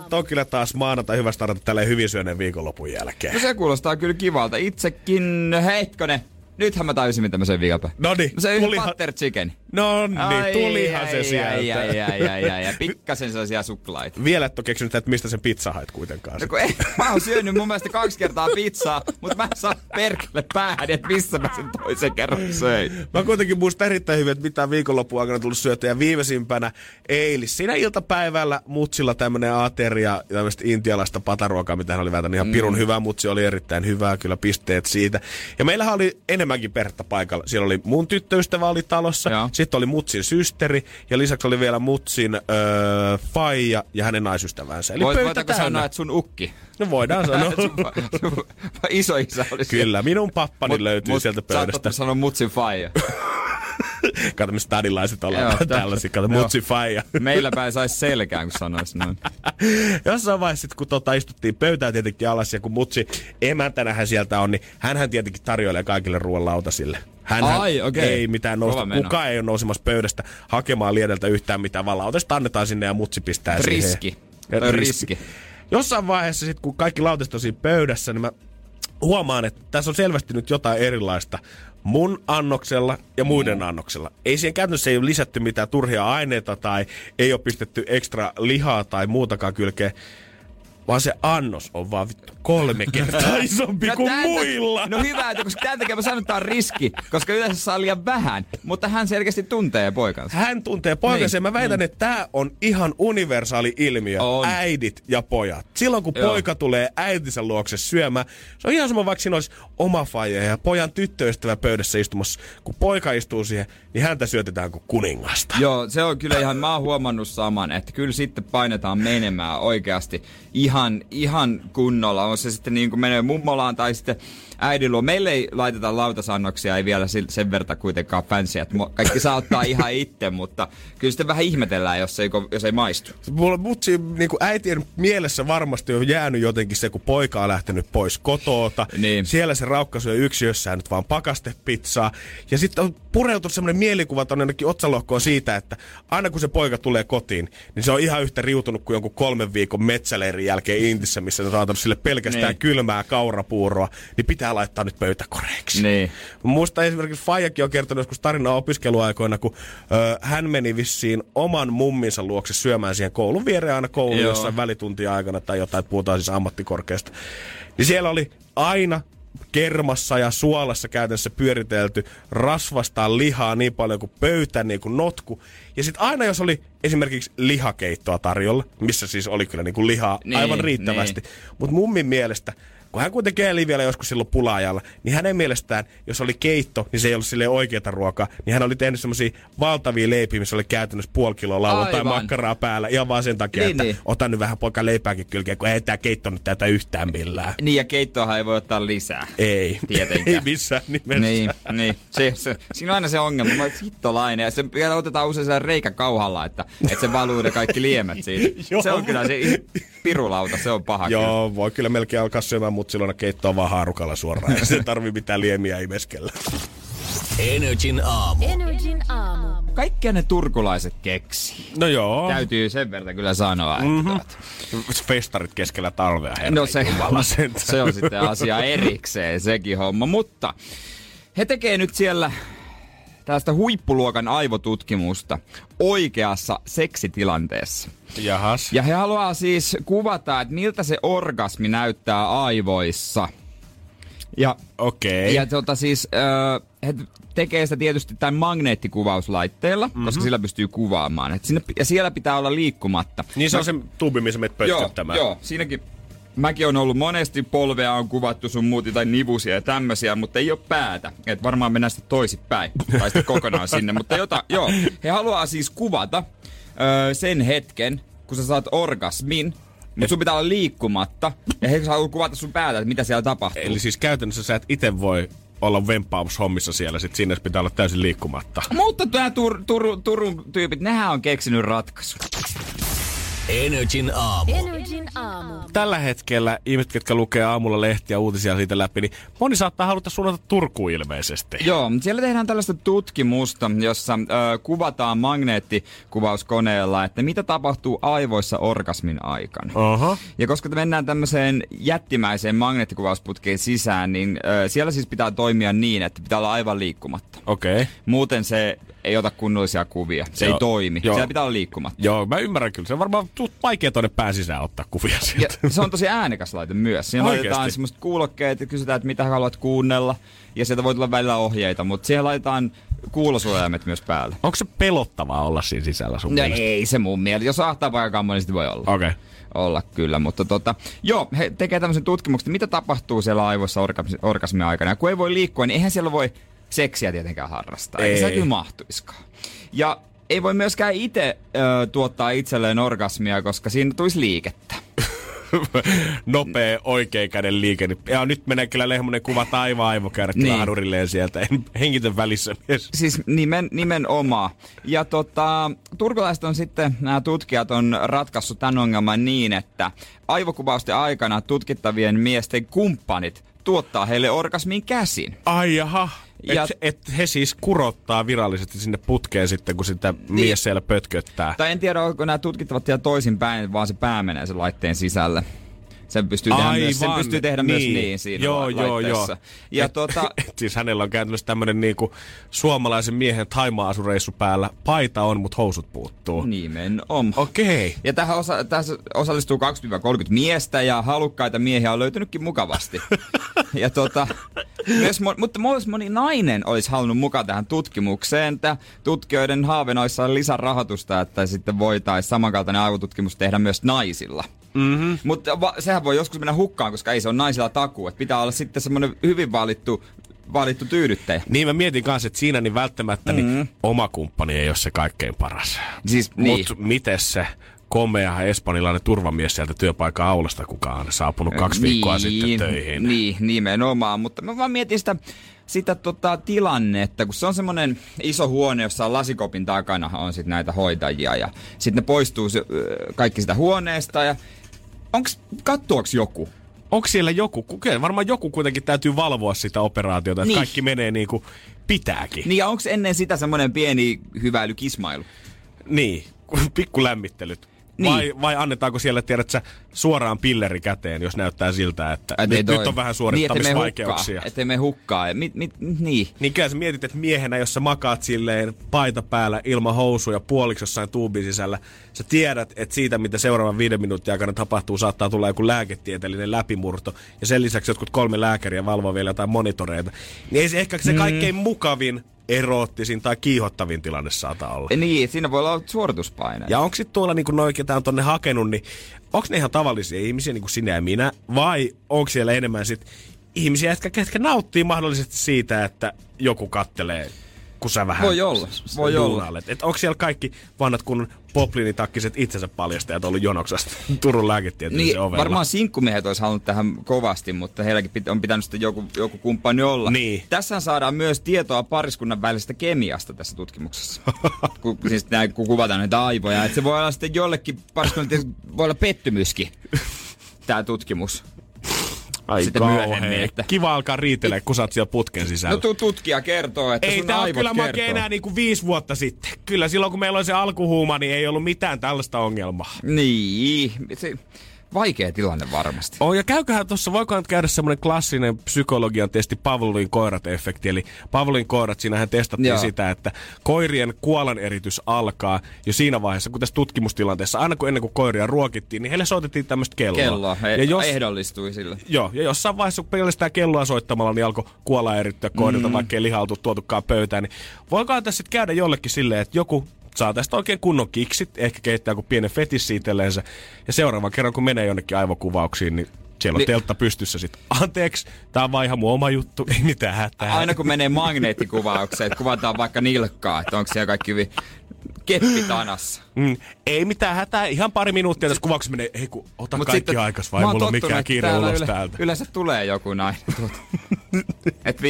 Toi on kyllä taas maanantai hyvä startata tälleen hyvin syöneen viikonlopun jälkeen. No se kuulostaa kyllä kivalta. Itsekin, hetkone. Nythän mä tajusin, mitä mä söin viikonpäin. Noniin. Mä söin yhden butter chicken. No niin, tulihan se sieltä. Ja pikkasen sellaisia suklaita. Vielä et ole keksinyt, että mistä sen pizza hait kuitenkaan. No, ei, mä oon syönyt mun mielestä 2 kertaa pizzaa, mutta mä en saa perkele päähän, että missä mä sen toisen kerran söin. Mä kuitenkin muistan erittäin hyvin, että mitään viikonlopun aikana tullut syötyä. Ja viimeisimpänä eilis siinä iltapäivällä mutsilla tämmönen ateria, tämmöistä intialaista pataruokaa, mitä hän oli väitän ihan pirun hyvä. Mutsi oli erittäin hyvää, kyllä pisteet siitä. Ja meillähän oli enemmänkin Pertta paikalla. Siellä oli mun tyttöystävä oli talossa. Joo. Sitten oli mutsin systeri ja lisäksi oli vielä mutsin faija ja hänen naisystävänsä. Eli voitako sanoa, että sun ukki? No voidaan sanoa. Isoisä oli siellä. Kyllä, minun pappani löytyy sieltä pöydästä. Sä oot sanoa mutsin faija. Kato, me stadilaiset ollaan tällaisia. Kato, mutsin faija. Meilläpä ei saisi selkään, kun sanois noin. Jossain vaiheessa, kun istuttiin pöytään tietenkin alas ja kun mutsi emäntänähän sieltä on, niin hänhän tietenkin tarjoilee kaikille ruoan lautasille. Hän ei mitään nousta. Kukaan ei ole nousemassa pöydästä hakemaan liedeltä yhtään mitään, vaan lautasta annetaan sinne ja mutsi pistää riski. Siihen. Riski. Jossain vaiheessa, sit, kun kaikki lautasta on siinä pöydässä, niin mä huomaan, että tässä on selvästi nyt jotain erilaista mun annoksella ja muiden annoksella. Ei siihen käytännössä ei ole lisätty mitään turhia aineita tai ei ole pistetty ekstra lihaa tai muutakaan kylkeen. Vaan se annos on vaan 3 kertaa isompi kuin muilla. No hyvä, että koska tämän takia mä sanon, että tämä on riski, koska yleensä saa liian vähän. Mutta hän selkeästi tuntee poikansa. Hän tuntee poikansa niin. Ja mä väitän, että tämä on ihan universaali ilmiö. On. Äidit ja pojat. Silloin kun poika tulee äitinsä luokse syömään, se on ihan sama vaikka siinä olisi oma faija ja pojan tyttöystävä pöydässä istumassa. Kun poika istuu siihen, niin häntä syötetään kuin kuningasta. Joo, se on kyllä ihan, mä oon huomannut saman, että kyllä sitten painetaan menemään oikeasti ihan kunnolla. On se sitten niin kuin menee mummolaan tai sitten äidin luo. Meille ei laiteta lautasannoksia, ei vielä sen verta kuitenkaan fansia, että kaikki saa ottaa ihan itse, mutta kyllä sitten vähän ihmetellään, jos ei maistu. Mulla mutsi, niin kuin äitien mielessä varmasti on jäänyt jotenkin se, kun poika on lähtenyt pois kotoota. Niin. Siellä se raukka syö yksiössään nyt vaan pakastepizzaa. Ja sitten on pureutunut semmoinen mielikuva tuonne jonnekin otsalohkoon siitä, että aina kun se poika tulee kotiin, niin se on ihan yhtä riutunut kuin jonkun 3 viikon metsäleirin jälkeen Intissä, missä on saanut sille pelkästään kylmää kaurapuuroa, niin pitää laittaa nyt pöytäkoreeksi. Niin. Muistan esimerkiksi faijakin on kertonut joskus tarinaa opiskeluaikoina, kun hän meni vissiin oman mumminsa luokse syömään siihen koulun viereen aina koulun jossain välituntia aikana tai jotain, puhutaan siis ammattikorkeasta. Niin siellä oli aina kermassa ja suolassa käytännössä pyöritelty rasvastaan lihaa niin paljon kuin pöytä, niin kuin notku. Ja sitten aina jos oli esimerkiksi lihakeittoa tarjolla, missä siis oli kyllä niin kuin lihaa aivan riittävästi. Niin. Mutta mummin mielestä, kun hän kuitenkin eli vielä joskus silloin pula-ajalla, niin hänen mielestään, jos oli keitto, niin se ei ollut silleen oikeata ruokaa, niin hän oli tehnyt semmosia valtavia leipiä, missä oli käytännössä 0,5 kiloa laulua tai makkaraa päällä, ihan vaan sen takia, että otan nyt vähän poika leipääkin kylkeen, kun ei tää keitto nyt täytä yhtään millään. Niin, ja keittoahan ei voi ottaa lisää. Ei. Tietenkään. Ei missään nimessä. Niin. Siinä on aina se ongelma, mä oon hittolainen, ja se otetaan usein siellä reikäkauhalla, että se valuu ne kaikki liemet siitä. Se on kyllä se pirulauta, se on paha. Joo, voi kyllä melkein alkaa syömään, mutta silloin keittoa vaan haarukalla suoraan. Ei se tarvii mitään liemiä imeskellä. NRJ:n aamu. Kaikkia ne turkulaiset keksii. No joo. Täytyy sen verran kyllä sanoa, että festarit keskellä talvea, herra. No se on sitten asia erikseen, sekin homma. Mutta he tekee nyt siellä tästä huippuluokan aivotutkimusta oikeassa seksitilanteessa. Jahas. Ja he haluaa siis kuvata, että miltä se orgasmi näyttää aivoissa. Ja, ja siis he tekee sitä tietysti tämän magneettikuvauslaitteella, koska sillä pystyy kuvaamaan. Et sinne, ja siellä pitää olla liikkumatta. Niin se on se tubi, missä menet pötköttämään. Joo, siinäkin. Mäkin on ollut monesti, polvea on kuvattu sun muuta tai nivusia ja tämmösiä, mutta ei oo päätä. Et varmaan mennään sitten toisinpäin, tai sitten kokonaan sinne. Mutta he haluaa siis kuvata sen hetken, kun sä saat orgasmin, mutta sun pitää olla liikkumatta. Ja he haluaa kuvata sun päätä, että mitä siellä tapahtuu. Eli siis käytännössä sä et ite voi olla vempaamishommissa siellä, sit sinne pitää olla täysin liikkumatta. Mutta tää Turun tyypit, nehän on keksinyt ratkaisun. NRJ:n aamu. Tällä hetkellä ihmiset, jotka lukee aamulla lehtiä uutisia siitä läpi, niin moni saattaa haluta suunnata Turkuun ilmeisesti. Joo, siellä tehdään tällaista tutkimusta, jossa kuvataan magneettikuvauskoneella, että mitä tapahtuu aivoissa orgasmin aikana. Uh-huh. Ja koska mennään tämmöiseen jättimäiseen magneettikuvausputkeen sisään, niin siellä siis pitää toimia niin, että pitää olla aivan liikkumatta. Okei. Muuten se ei ota kunnollisia kuvia. Se ei toimi. Joo. Siellä pitää olla liikkumatta. Joo, mä ymmärrän kyllä. Se on varmaan vaikea tuonne pääsisään ottaa kuvia sieltä. Ja se on tosi äänekäs laite myös. Siinä laitetaan semmoiset kuulokkeet ja kysytään, että mitä haluat kuunnella. Ja sieltä voi tulla välillä ohjeita, mutta siihen laitetaan kuulosuojaimet myös päälle. Onko se pelottavaa olla siinä sisällä sun mielestä? Ei se mun mielestä. Jos ahtaa paikakammoinen, niin sitten voi olla. Okei. Okay. Olla kyllä, mutta joo, he tekee tämmöisen tutkimuksen, mitä tapahtuu siellä aivoissa orgasmin aikana. Ja kun ei voi liikkua, niin eihän siellä voi seksiä tietenkään harrastaa. Ei se kyllä mahtuiskaan. Ja ei voi myöskään itse tuottaa itselleen orgasmia, koska siinä tulisi liikettä. Nopea oikein käden liike. Ja nyt menee kyllä Lehmonen kuva taivaan aivokäyrät laadurilleen sieltä. Hengitön välissä mies. Siis nimenomaan. Ja turkulaiset on sitten, nämä tutkijat on ratkaissut tämän ongelman niin, että aivokuvausten aikana tutkittavien miesten kumppanit tuottaa heille orgasmin käsin. Ai jaha. Että he siis kurottaa virallisesti sinne putkeen sitten, kun sitä mies siellä pötköttää. Tai en tiedä, onko nämä tutkittavat siellä toisinpäin, vaan se pää menee sen laitteen sisälle. Sen pystyy tehdä myös niin siinä laitteessa. Ja siis hänellä on käytännössä tämmönen niinku suomalaisen miehen taimaasureissu päällä. Paita on, mut housut puuttuu. Nimenomaan. Okei. Okay. Ja tähän osallistuu 20-30 miestä ja halukkaita miehiä on löytynytkin mukavasti. Ja mutta myös moni nainen olisi halunnut mukaan tähän tutkimukseen. Että tutkijoiden haaveissa on lisärahoitusta, että sitten voitaisiin samankaltainen aivotutkimus tehdä myös naisilla. Mm-hmm. Mutta sehän voi joskus mennä hukkaan, koska ei se ole naisilla takuu. Että pitää olla sitten semmoinen hyvin valittu tyydyttäjä. Niin mä mietin kanssa, että siinä niin välttämättä niin oma kumppani ei ole se kaikkein paras. Siis, Mutta miten se komea espanjalainen turvamies sieltä työpaikan aulasta, kuka on saapunut 2 viikkoa sitten töihin. Niin, nimenomaan. Mutta mä vaan mietin sitä tilannetta, kun se on semmoinen iso huone, jossa lasikopin takana on sit näitä hoitajia. Ja sitten ne poistuu kaikki sitä huoneesta ja kattuuko joku? Onko siellä joku? Varmaan joku kuitenkin täytyy valvoa sitä operaatiota, että kaikki menee niin kuin pitääkin. Niin ja onko ennen sitä semmoinen pieni hyväilykismailu? Niin, pikkulämmittelyt. Niin. Vai annetaanko siellä, tiedätkö, suoraan pilleri käteen, jos näyttää siltä, että nyt on vähän suorittamisvaikeuksia. Niin, ettei mene hukkaa. Niin. Niin kyllä sä mietit, että miehenä, jos sä makaat silleen paita päällä ilman housuja puoliksi jossain tuubin sisällä, sä tiedät, että siitä, mitä seuraavan 5 minuutin aikana tapahtuu, saattaa tulla joku lääketieteellinen läpimurto. Ja sen lisäksi jotkut 3 lääkäriä valvoo vielä jotain monitoreita. Niin ei se ehkä se kaikkein mukavin, eroottisin tai kiihottavin tilanne saattaa olla. Niin, siinä voi olla suorituspaine. Ja onko sitten tuolla niinku noi, ketä on tonne hakenut, niin onko ne ihan tavallisia ihmisiä niin kuin sinä ja minä, vai onko siellä enemmän sit ihmisiä, ketkä nauttii mahdollisesti siitä, että joku kattelee, kun sä vähän juunailet. Että onko siellä kaikki vanhat kun poplinitakkiset itsensä paljastajat ollut jonoksasta Turun lääketieteellisen ovella? Varmaan sinkkumiehet olisi halunnut tähän kovasti, mutta heilläkin on pitänyt sitten joku kumppani olla. Niin. Tässä saadaan myös tietoa pariskunnan välisestä kemiasta tässä tutkimuksessa. Siis näin, kun kuvataan näitä aivoja. Että se voi olla sitten jollekin pariskunnalle, voi olla pettymyskin tämä tutkimus. Ai kauhea. Kiva alkaa riitellä, kun sä oot siellä putken sisällä. No tutkija kertoo, että ei, sun aivot kertoo. Ei, tää on kyllä make enää niinku 5 vuotta sitten. Kyllä silloin, kun meillä oli se alkuhuuma, niin ei ollut mitään tällaista ongelmaa. Niin, vaikea tilanne varmasti. Ja käyköhän tuossa, voikohan käydä semmoinen klassinen psykologian testi Pavlovin koirat-efekti. Eli Pavlovin koirat, siinähän testattiin sitä, että koirien kuolaneritys alkaa jo siinä vaiheessa, kun tässä tutkimustilanteessa, aina kun ennen kuin koiria ruokittiin, niin heille soitettiin tämmöistä kelloa. Ehdollistui sille. Joo, ja jossain vaiheessa, kun pelkästään kelloa soittamalla, niin alkoi kuolanerittyä koirilta, vaikkei liha oltu tuotukaan pöytään. Niin voikohan tässä sitten käydä jollekin silleen, että joku saa tästä oikein kunnon kiksit, ehkä keittää joku pienen fetissi itsellensä. Ja seuraavan kerran, kun menee jonnekin aivokuvauksiin, niin siellä on teltta pystyssä sitten. Anteeksi, tää on vaan ihan mun oma juttu, ei mitään hätää. Aina kun menee magneettikuvaukseen, että kuvataan vaikka nilkkaa, että onko siellä kaikki hyvin keppitanassa. Ei mitään hätää, ihan 2 minuuttia tässä kuvauksessa menee, hei kun ota mut kaikki aikas vai mulla on mikään kiire ulos täältä. Yleensä tulee joku nainen tuolta. Et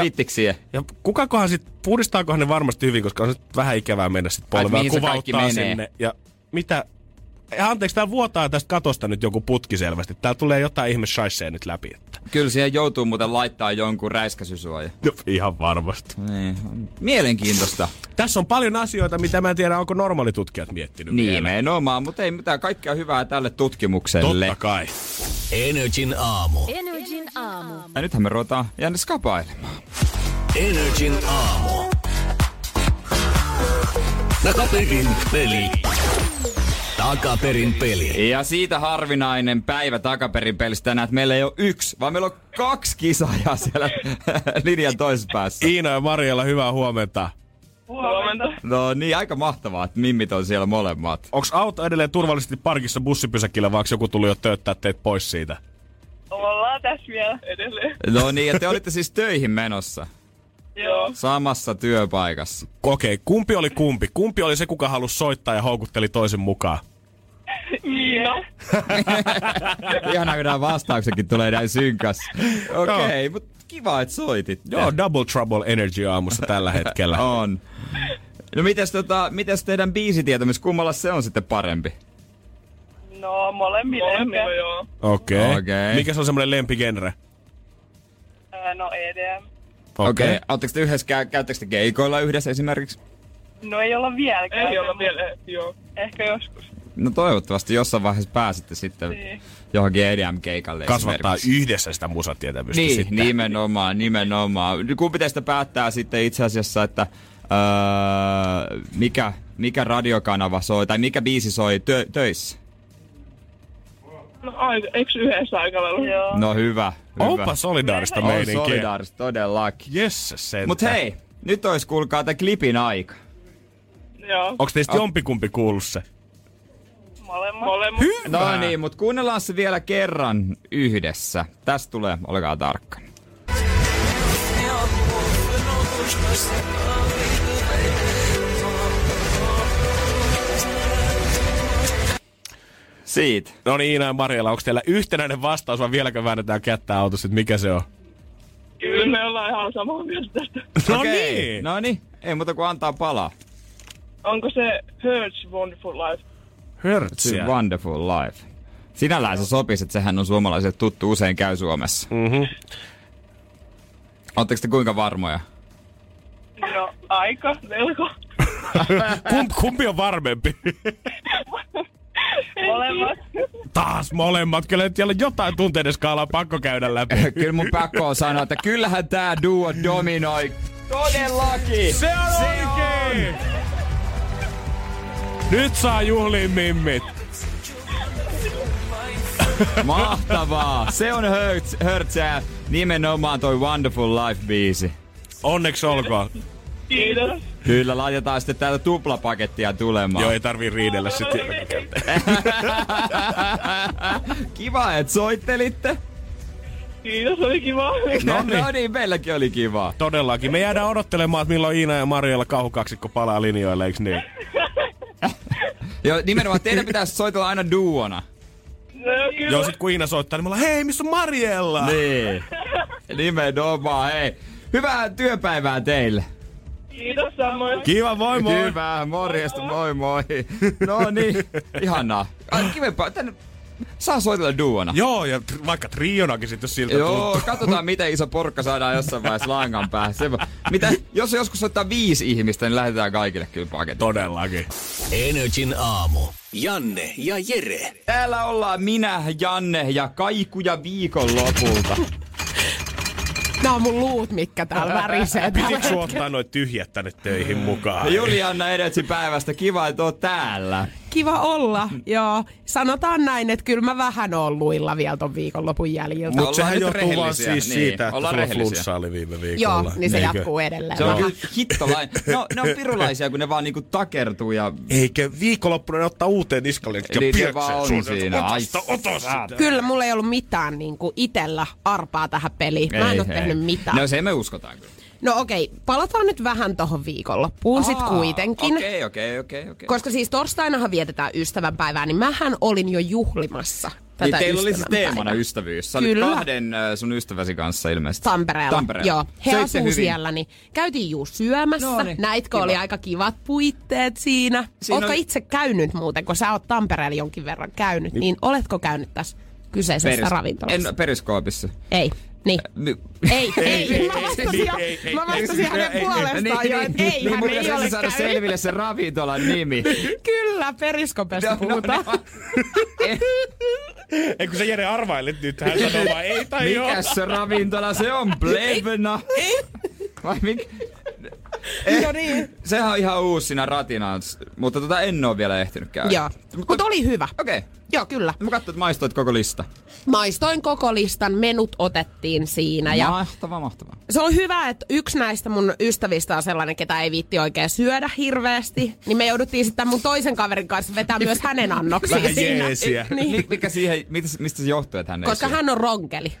viittiksiä. Ja kukakohan sit, puhdistaakohan ne varmasti hyvin, koska on nyt vähän ikävää mennä sit polvea, kuvauttaa sinne. Ja mitä? Anteeksi, täällä vuotaa tästä katosta nyt joku putki selvästi. Täällä tulee jotain ihme shaisee nyt läpi. Että. Kyllä siihen joutuu muuten laittaa jonkun räiskäisysuoja. No, ihan varmasti. Niin. Mielenkiintoista. Tässä on paljon asioita, mitä mä en tiedä, onko normaalitutkijat miettinyt vielä. Nimenomaan, mutta ei mitään kaikkea hyvää tälle tutkimukselle. Totta kai. NRJ:n aamu. NRJ:n aamu. Ja nythän me ruvetaan jänne skapailemaan. NRJ:n aamu. Takaperin peli. Ja siitä harvinainen päivä takaperin pelissä tänään, että meillä ei ole yksi, vaan meillä on kaksi kisaajaa siellä linjan toisessa päässä. Iina ja Mariella, hyvää huomenta. Huomenta. No niin, aika mahtavaa, että mimmit on siellä molemmat. Onks auto edelleen turvallisesti parkissa bussipysäkillä, vai joku tuli jo tööttää teitä pois siitä? Ollaan tässä vielä edelleen. No niin, ja te olitte siis töihin menossa. Joo. Samassa työpaikassa. Okei, kumpi oli kumpi? Kumpi oli se, kuka halusi soittaa ja houkutteli toisen mukaan? Iina. Ihanaa, kun nämä vastauksetkin tulee näin synkäs. Okei, mutta kiva, että soitit. Joo, Double Trouble Energy aamussa tällä hetkellä. On. No mites teidän biisitietämys, kummalla se on sitten parempi? No, molemmille joo. Okei. Mikä se on semmoinen lempigenre? No, EDM. Okei. Oletteko te yhdessä, käyttekö te keikoilla yhdessä esimerkiksi? No ei olla vielä. Ei olla vielä, joo. Ehkä joskus. No toivottavasti jossain vaiheessa pääsette sitten johonkin EDM-keikalle. Kasvattaa yhdessä sitä musatietämystä sitten. Niin, nimenomaan. Kumpi teistä päättää sitten itse asiassa, että mikä radiokanava soi tai mikä biisi soi töissä? No eikö yhdessä aikalailla? Joo. No hyvä. Onpa solidaarista meininkiä. On solidaarista todellakin. Jesses sentä. Mut hei, nyt ois kuulkaa tän klipin aika. Joo. Onks teistä jompikumpi kuullut se? Molemmat. Hyvä! No niin, mut kuunnellaan se vielä kerran yhdessä. Tästä tulee, olkaa tarkkana. Siitä. No niin, Iina ja Mariella, onko teillä yhtenäinen vastaus, vai vieläkö väännetään kättä autossa, että mikä se on? Kyllä me ollaan ihan samaa mieltä tästä. No niin. Ei muuta kuin antaa palaa. Onko se Hertz Wonderful Life? Hertz Wonderful Life. Sinällään se sopisi, että sehän on suomalaisille tuttu, usein käy Suomessa. Mm-hmm. Oletteko te kuinka varmoja? No, aika, melko. Kumpi on varmempi? Molemmat. Taas molemmat. Kyllä nyt siellä jotain tunteiden skaalaa pakko käydä läpi. Kyllä mun pakko on sanoa, että kyllähän tää duo dominoi. Todellakin. Se on oikein. Nyt saa juhliin mimmit. Mahtavaa. Se on Hörtsää. Nimenomaan toi Wonderful Life-biisi. Onneksi olkoon. Kiitos. Kyllä, laitetaan sitten täältä tuplapakettia tulemaan. Joo, ei tarvii riidellä sitten. Kiva, että soittelitte. Kiitos, oli kiva. No niin, meilläkin oli kiva. Todellakin. Me jäädään odottelemaan, että milloin Iina ja Mariella kauhukaksikko palaa linjoille, eiks niin? Joo, nimenomaan teidän pitäisi soitella aina duona. No, joo, sit kun Iina soittaa, niin me ollaan, hei, missä on Mariella? Niin, nimenomaan, hei. Hyvää työpäivää teille. Kiitos samoin. Kiva, moi moi. Hyvää, morjesta, moi. No niin, ihanaa. Kivempaa, tänne saa soitella duona. Joo, ja vaikka trionakin sitten, jos siltä tuntuu. Katsotaan, miten iso porkka saadaan jossain vaiheessa langan päähän. Jos joskus soittaa 5 ihmistä, niin lähdetään kaikille kyllä paketin. Todellakin. NRJ:n aamu. Janne ja Jere. Täällä ollaan minä, Janne ja Kaikuja viikon lopulta. Nää on mun luut, mitkä täällä värisee. Pitikö sun ottaa noin tyhjät tänne töihin mukaan? Juliana Energyn päivästä, kiva, että oot täällä. Kiva olla, joo. Sanotaan näin, että kyllä mä vähän oon luilla vielä ton viikonlopun jäljiltä. Mutta sehän johtuu vaan siis siitä, että sulla flunssa oli viime viikolla. Joo, niin se jatkuu edelleen. Se on kyllä hittolainen. Ne on pirulaisia, kun ne vaan niinku takertuu ja... Eikö viikonloppuna ne ottaa uuteen niskalle? Niin se vaan on siinä. Kyllä mulla ei ollut mitään niinku itellä arpaa tähän peliin. Mä en oo tehnyt mitään. No se me uskotaan kyllä. No okei, palataan nyt vähän tohon viikonloppuun sit kuitenkin. Okei. Koska siis torstainahan vietetään ystävänpäivää, niin mähän olin jo juhlimassa tätä ystävänpäivää. Teillä oli siis teemana ystävyys. Sä olit kahden sun ystäväsi kanssa ilmeisesti. Tampereella. Joo. He asuu siellä, niin käytiin juu syömässä. No, niin. Näitkö, oli aika kivat puitteet siinä. Ootko itse käynyt muuten, kun sä oot Tampereella jonkin verran käynyt, niin oletko käynyt tässä kyseisessä ravintolassa? En periskoopissa. Ei. Niin. Mä vastasin hänen puolestaan jo, että ei hän ei ole saada selville sen ravintolan nimi. Kyllä, periskopesta puhutaan. Eikö sä Jere arvailit nyt, hän sanoo vaan ei tai joo. Mikäs se ravintola se on, plevna? Vai mikä? No niin. Sehän on ihan uusi siinä ratinans, mutta tota en ole vielä ehtinyt käydä. Joo, mutta oli hyvä. Okei. Okay. Joo, kyllä. Mä katsoin, että maistoit koko lista. Maistoin koko listan, menut otettiin siinä. Ja mahtavaa. Se on hyvä, että yksi näistä mun ystävistä on sellainen, ketä ei viitti oikein syödä hirveästi. Niin me jouduttiin sitten mun toisen kaverin kanssa vetää myös hänen annoksia siinä. Niin. Mikä siihen, mistä se johtuu, että hän ei koska syö? Hän on ronkeli.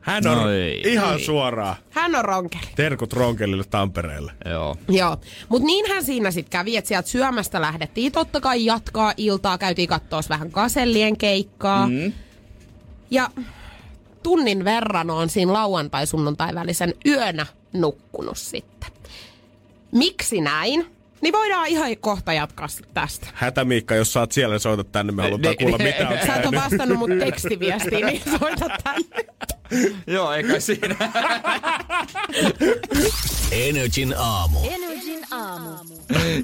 Hän on ihan suoraan. Hän on ronkeli. Terkut ronkelille Tampereelle. Joo. Mutta niinhän siinä sitten kävi, että sieltä syömästä lähdettiin totta kai jatkaa iltaa. Käytiin katsoa vähän Gasellien keikkaa. Mm. Ja tunnin verran on siinä lauantai-sunnuntai välisen yönä nukkunut sitten. Miksi näin? Niin voidaan ihan kohta jatkaa tästä. Hätä-Miikka, jos saat siellä, soita tänne. Me halutaan kuulla, mitä on. Sä et ole vastannut mun tekstiviestiin, niin soita tänne. Joo, ei kai siinä. NRJ:n aamu. NRJ:n aamu.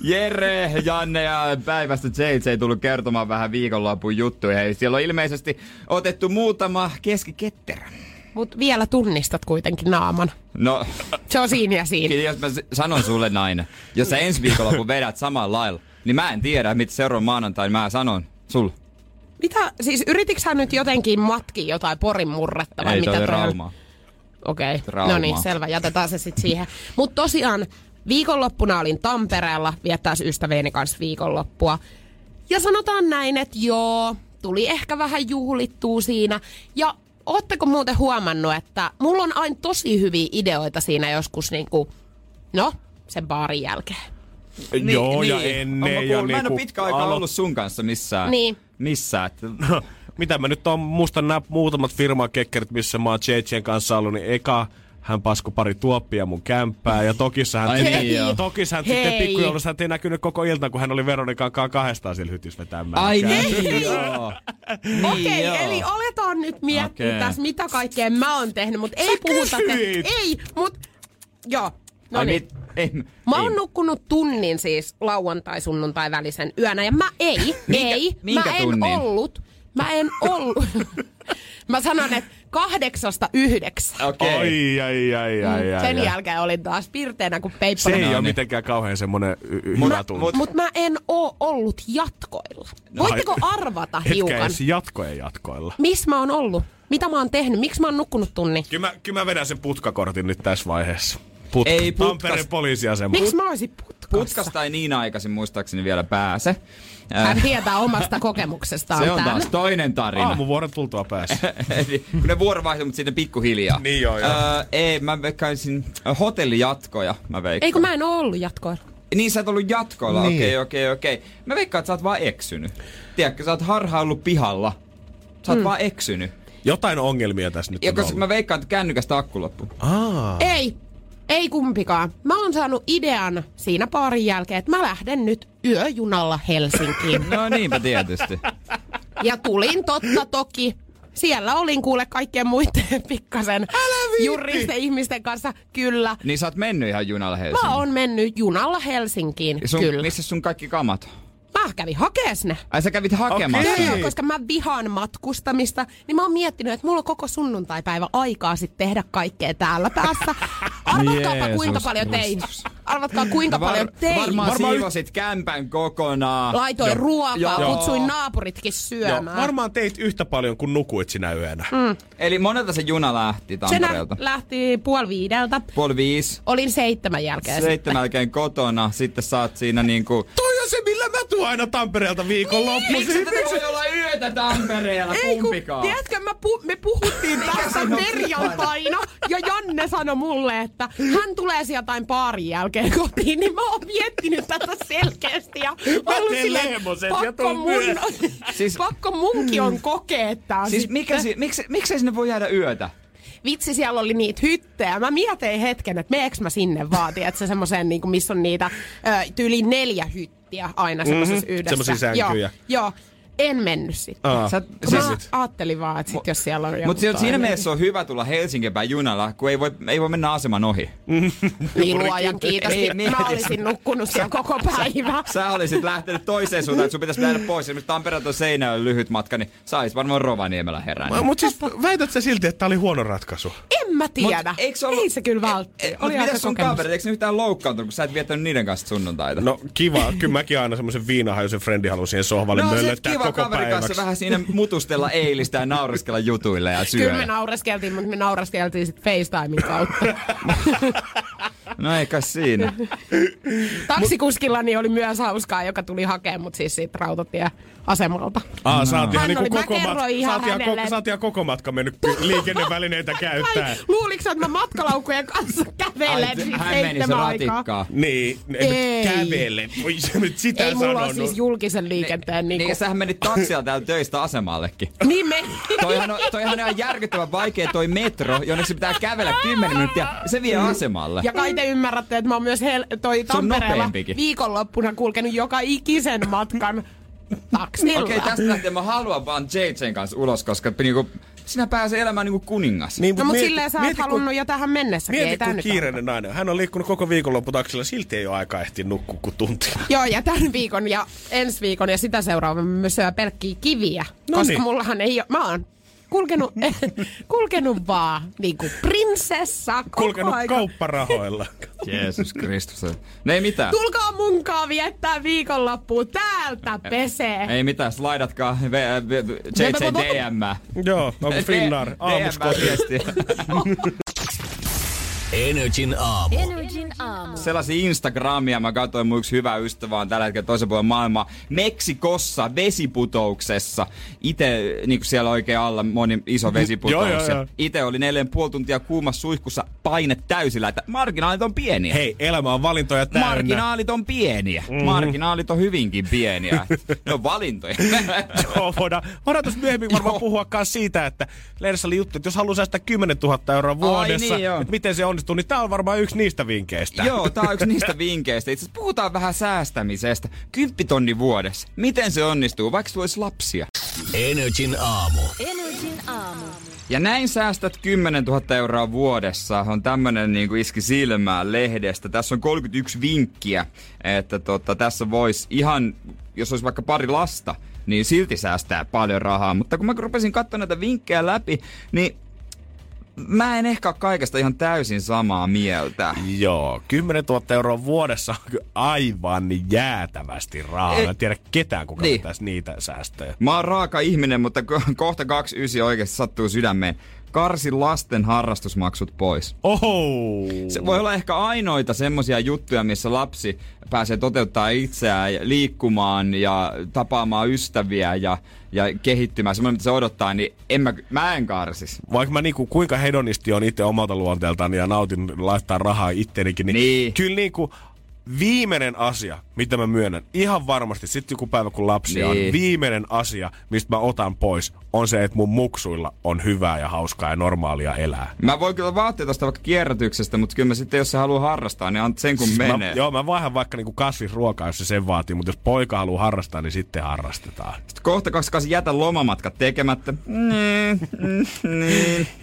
Jere, Janne ja päivästä JJ tullut kertomaan vähän viikonlopun juttuja. Hei, siellä on ilmeisesti otettu muutama keskiketterä. Mut vielä tunnistat kuitenkin naaman. No. Se on siinä ja siinä. Jos mä sanon sulle näin, jos sä ensi viikonlopun vedät samalla lailla, niin mä en tiedä, mitä seuraavan maanantain mä sanon sulle. Mitä? Siis yritiksähän nyt jotenkin matkia jotain Porin murretta vai ei, mitä? Ei, toi Raumaa. Okei, no niin, selvä. Jätetään se sitten siihen. Mut tosiaan viikonloppuna olin Tampereella, viettäis ystäveeni kanssa viikonloppua. Ja sanotaan näin, että joo, tuli ehkä vähän juhlittua siinä. Ja ootteko muuten huomannut, että mulla on aina tosi hyviä ideoita siinä joskus niinku, no, sen baarin jälkeen. Joo, niin. Ja ennen. Mä en oo pitkä aikaa ollut sun kanssa missään. Niin. Missään. No, mitä mä nyt on, muistan nämä muutamat firmakekkerit, missä mä oon JJ:n kanssa ollut, niin eka hän pasku pari tuoppia mun kämppää ja tokissahan sitten pikkujoulussa hän ei näkynyt koko ilta, kun hän oli Veronikan kanssa kahdestaan siellä hytis vetämään. Ai niin joo. Okei, eli oletaan nyt miettiä tässä, mitä kaikkea mä oon tehnyt, mutta ei puhuta. Ei, mut joo. No niin. Mä oon nukkunut tunnin siis lauantai-sunnuntai välisen yönä ja mä en ollut. Mä sanon, että 8-9. Okei. Ai. Sen jälkeen olin taas pirteenä kuin peippana. Se ei ole mitenkään kauhean semmonen hyvä tunne. Mut mä en oo ollut jatkoilla. Voitteko arvata hiukan? Etkä edes jatkoilla. Miss mä oon ollut? Mitä mä oon tehnyt? Miksi mä oon nukkunut tunnin? Kyllä mä vedän sen putkakortin nyt tässä vaiheessa. Ei Tampereen poliisiasema. Miksi mä olisin putkassa? Putkasta ei niin aikaisin muistaakseni vielä pääse. Hän tietää omasta kokemuksestaan. Se on taas toinen tarina. Aamuvuoron tultua päässä. Kun ne vuorovaihdot, mutta siitä pikkuhiljaa. Niin joo. Ei, mä veikkaisin hotellijatkoja. Ei, kun mä en ole ollut jatkoilla. Niin, sä et ollut jatkoilla. Niin. Okei. Mä veikkaan, että sä oot vaan eksynyt. Tiedätkö, sä oot harhaillut pihalla. Sä oot vaan eksynyt. Jotain ongelmia tässä nyt on ollut. Mä veikkaan, että kännykästä akku loppu. Ei kumpikaan. Mä oon saanut idean siinä parin jälkeen, että mä lähden nyt yöjunalla Helsinkiin. No niinpä tietysti. Ja tulin totta toki. Siellä olin kuule kaikkien muiden pikkasen juristen ihmisten kanssa, kyllä. Niin sä oot mennyt ihan junalla Helsinkiin? Mä oon mennyt junalla Helsinkiin, kyllä. Missä sun kaikki kamat? Mä kävin hakees ne. Ai sä kävit hakemassa? Okay. Joo, koska mä vihaan matkustamista, niin mä oon miettinyt, että mulla on koko sunnuntaipäivä aikaa sit tehdä kaikkea täällä päässä. Arvatkaapa kuinka paljon tein. Varmaan siivosit kämpän kokonaan. Laitoin ruokaa, kutsuin naapuritkin syömään. Joo. Varmaan teit yhtä paljon kuin nukuit sinä yönä. Mm. Eli monelta se juna lähti Tampereelta? Se lähti 4:30. 4:05. Olin 7 jälkeen. 7 jälkeen kotona. Sitten saat siinä niinku... Toi on se, millä mä tuun aina Tampereelta viikonloppuun. Miksi voi olla yötä Tampereella kumpikaan? Ei kun, tiedätkö, me puhuttiin tästä perjantaina. Ja Janne sanoi mulle, että hän tulee sieltä paarin jälkeen kotiin, niin mä oon miettinyt tätä selkeästi ja ollut silleen, pakko munkin on kokea tää siis sitten. Miksei sinne voi jäädä yötä? Vitsi, siellä oli niitä hyttejä. Mä mietin hetken, että meeks mä sinne vaatii, että se semmosen, niinku, missä on niitä tyyli 4 hyttiä aina semmosessa yhdessä. Semmosia sänkyjä. Joo. En mennyt sitten. Ajattelin vaan, että jos siellä on joku. Mutta siinä mielessä on hyvä tulla Helsingin päin junalla, kun ei voi mennä aseman ohi. Niin luojan kiitos. Mä olisin nukkunut siellä koko päivä. Sä olisit lähtenyt toiseen suuntaan, että sun pitäisi mennä pois. Esimerkiksi Tampereelta on Seinäjoen lyhyt matka, niin sä olisit varmaan Rovaniemellä herännyt. Mutta siis väität sä silti, että tää oli huono ratkaisu? En mä tiedä. Ei se kyllä valtti. Mutta mitäs sun kaverit? Eikö ne yhtään loukkaantunut, kun sä et viettänyt niiden kanssa sunnuntaita? No kiva. Kyllä mäkin aina semmoisen viinahajoisen frendi haluan siihen sohvalle möllöttää koko päiväksi. Kaverin kanssa vähän siinä mutustella eilistä ja naureskella jutuille ja syödä. Kyllä me naureskeltiin, mutta me naureskeltiin sitten FaceTimein kautta. No eikä siinä. Taksikuskillani oli myös hauskaa, joka tuli hakemaan mut siis siitä rautatieasemalta. Saatiin koko matka mennyt liikennevälineitä käyttäen. Luuliko sä, että mä matkalaukkujen kanssa kävelen siitä seitsemän aikaa? Niin, ei kävele. Ei mulla on siis julkisen liikenteen. Niin sähän menit taksilla täältä töistä asemallekin. Niin me. Toihan on järkyttävän vaikea toi metro, jonne se pitää kävellä 10 minuuttia. Se vie asemalle. Ja kai te ymmärrätte, että mä oon myös Tampereella viikonloppuna kulkenut joka ikisen matkan taksilla. Okei, tästä lähtien mä haluan vaan JJ:n kanssa ulos, koska niinku sinä pääsee elämään niinku kuningas. Niin, mutta silleen sä oot halunnut jo tähän mennessä. Mieti, kun kiireinen nainen. Hän on liikkunut koko viikonloppu taksilla, silti ei ole aikaa ehtiä nukkua kuin tuntia. Joo, ja tämän viikon ja ensi viikon ja sitä seuraavan myös syö pelkkiä kiviä. No koska niin. Mullahan ei ole... Mä oon kulkenut vaan niinku prinsessa koko kulkenut aika. Kaupparahoilla. Jeesus Kristus. No ei mitään. Tulkaa munkaan viettää viikonloppua. Täältä pesee. Ei mitään, slaidatkaa JJ DM. Joo, onko Finnar? Aamuskotiesti. NRJ:n aamu. Sellaisia Instagramia mä katsoin, mun yksi hyvä ystävä on tällä hetkellä toisen puolen maailmaa. Meksikossa vesiputouksessa. Itse, niin kuin siellä oikein alla moni iso vesiputous. Itse oli 4,5 tuntia kuumassa suihkussa, paine täysillä, että marginaalit on pieniä. Hei, elämä on valintoja täynnä. Marginaalit on pieniä. Mm-hmm. Marginaalit on hyvinkin pieniä. Ne on valintoja. Joo, voidaan tuossa myöhemmin varmaan puhuakaan siitä, että lehdessä oli juttu, että jos haluaa säästää 10 000 euroa vuodessa, niin, että miten se on. Niin tää on varmaan yksi niistä vinkkeistä. Joo, tää on yksi niistä vinkkeistä. Itse asiassa puhutaan vähän säästämisestä. 10 000 vuodessa. Miten se onnistuu, vaikka sulla olisi lapsia? NRJ:n aamu. NRJ:n aamu. Ja näin säästät 10 000 euroa vuodessa. On tämmönen niinku iski silmään lehdestä. Tässä on 31 vinkkiä. Että tässä voisi ihan, jos olisi vaikka pari lasta, niin silti säästää paljon rahaa. Mutta kun mä rupesin katsoa näitä vinkkejä läpi, niin... Mä en ehkä ole kaikesta ihan täysin samaa mieltä. Joo, 10 000 euroa vuodessa on kyllä aivan jäätävästi rahaa. Mä en tiedä ketään, kuka niin pitäisi niitä säästöjä. Mä oon raaka ihminen, mutta kohta 29 oikeasti sattuu sydämeen. Karsi lasten harrastusmaksut pois. Oho! Se voi olla ehkä ainoita semmoisia juttuja, missä lapsi pääsee toteuttaa itseään, liikkumaan ja tapaamaan ystäviä ja kehittymään. Semmoinen, mitä se odottaa, niin mä en karsis. Vaikka mä niinku, kuinka hedonisti on itse omalta luonteeltaan ja nautin laittaa rahaa ittenikin, niin. Kyllä niinku... Viimeinen asia, mitä mä myönnän, ihan varmasti, sitten joku päivä kun lapsia niin on, viimeinen asia, mistä mä otan pois, on se, että mun muksuilla on hyvää ja hauskaa ja normaalia elää. Mä voin kyllä vaattia tosta vaikka kierrätyksestä, mutta kyllä mä sitten, jos se haluaa harrastaa, niin sen kun menee. Joo, mä vaihan vaikka niinku kasvisruokaa, jos se sen vaatii, mutta jos poika haluaa harrastaa, niin sitten harrastetaan. Sitten kohta 28 jätä lomamatkat tekemättä.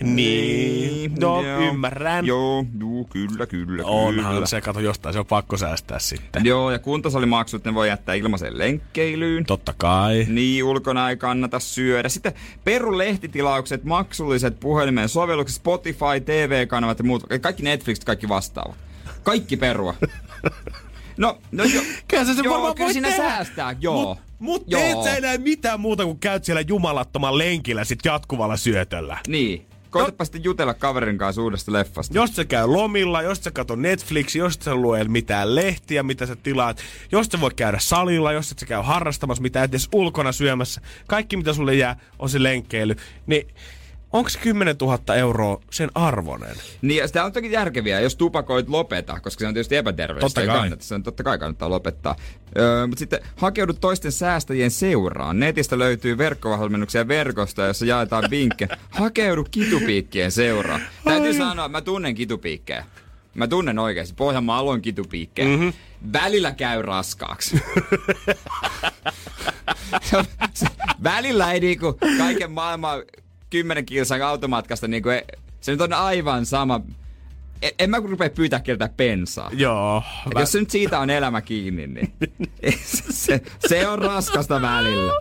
Niin. No, ymmärrän. Joo, kyllä. Onhan se, kato jostain, se on pakko säästää sitten. Joo, ja kuntosalimaksut ne voi jättää ilmaiseen lenkkeilyyn. Totta kai. Niin, ulkona ei kannata syödä. Sitten peru lehtitilaukset, maksulliset puhelimen sovellukset, Spotify, TV-kanavat ja muut. Kaikki Netflix, kaikki vastaavat. Kaikki perua. No joo. Kyllä se varmaan voi tehdä. Säästää, joo. Mutta et sä enää mitään muuta, kun käyt siellä jumalattoman lenkillä sit jatkuvalla syötöllä. Niin. Koitapa sitten jutella kaverin kanssa uudesta leffasta. Jos se käy lomilla, jos sä kato Netflixi, jos sä lue mitään lehtiä, mitä sä tilaat, jos sä voi käydä salilla, jos sä käy harrastamassa, mitä et edes ulkona syömässä, kaikki mitä sulle jää on se lenkkeily, niin... Onks 10 000 euroa sen arvoinen? Niin, sitä on toki järkeviä, jos tupakoit lopeta, koska se on tietysti epäterveellistä. Totta kai kannattaa lopettaa. Mutta sitten hakeudu toisten säästäjien seuraan. Netistä löytyy verkkovalmennuksia verkosta, jossa jaetaan vinkkejä. Hakeudu kitupiikkien seuraan. Täytyy sanoa, mä tunnen kitupiikkejä. Mä tunnen oikeesti. Pohjanmaa aloin kitupiikkejä. Mm-hmm. Välillä käy raskaaksi. Välillä ei niinku kaiken maailman 10 kilsan automatkasta niinku, se nyt on aivan sama. En mä rupea pyytää keltä pensaa. Joo. Jos se nyt siitä on elämä kiinni, niin se on raskasta välillä.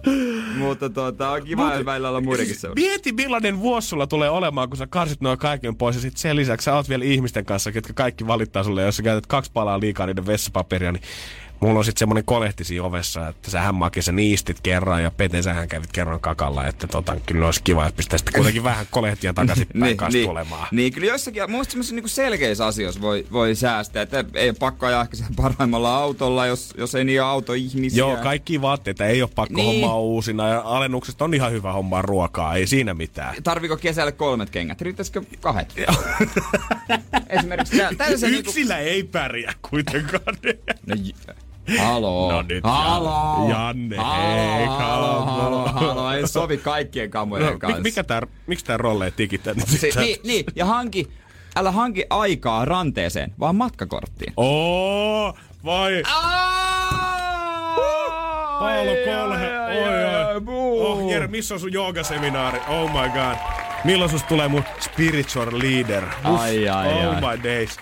Mutta on kiva, että välillä olla muidenkin seurassa. Mieti, millainen vuosi sulla tulee olemaan, kun sä karsit noin kaiken pois. Ja sit sen lisäksi sä oot vielä ihmisten kanssa, jotka kaikki valittaa sulle. Jos sä käytät 2 palaa liikaa niiden vessapaperia, niin mulla on sit semmonen kolehti siinä ovessa, että sähän Maki, sä niistit kerran ja Pete, sähän kävit kerran kakalla, että kyllä olisi kiva, että pistää sitten kuitenkin vähän kolehtia takaisinpäin kanssa tulemaan. Niin, kyllä joissakin, mun mielestä semmoisissa niinku selkeissä asioissa voi säästää, että ei pakko ajaa ehkä parhaimmalla autolla, jos ei niin ole autoihmisiä. Joo, kaikki vaatteita ei ole pakko hommaa uusina ja alennuksesta on ihan hyvä hommaa ruokaa, ei siinä mitään. Tarviiko kesällä 3 kengät, riittäisikö 2? Esimerkiksi tällaisen yksillä ei pärjää kuitenkaan. Haloo. No nyt, haloo. Janne, hei, haloo. Ei sovi kaikkien kamojen kanssa. Miksi tää rollee tikittää? Niin, ja älä hanki aikaa ranteeseen, vaan matkakorttiin. Vai. Paolo Kolhe, Jere, missä on sun joogaseminaari? Oh my god. Milloin sus tulee mun spiritual leader? Oh my days.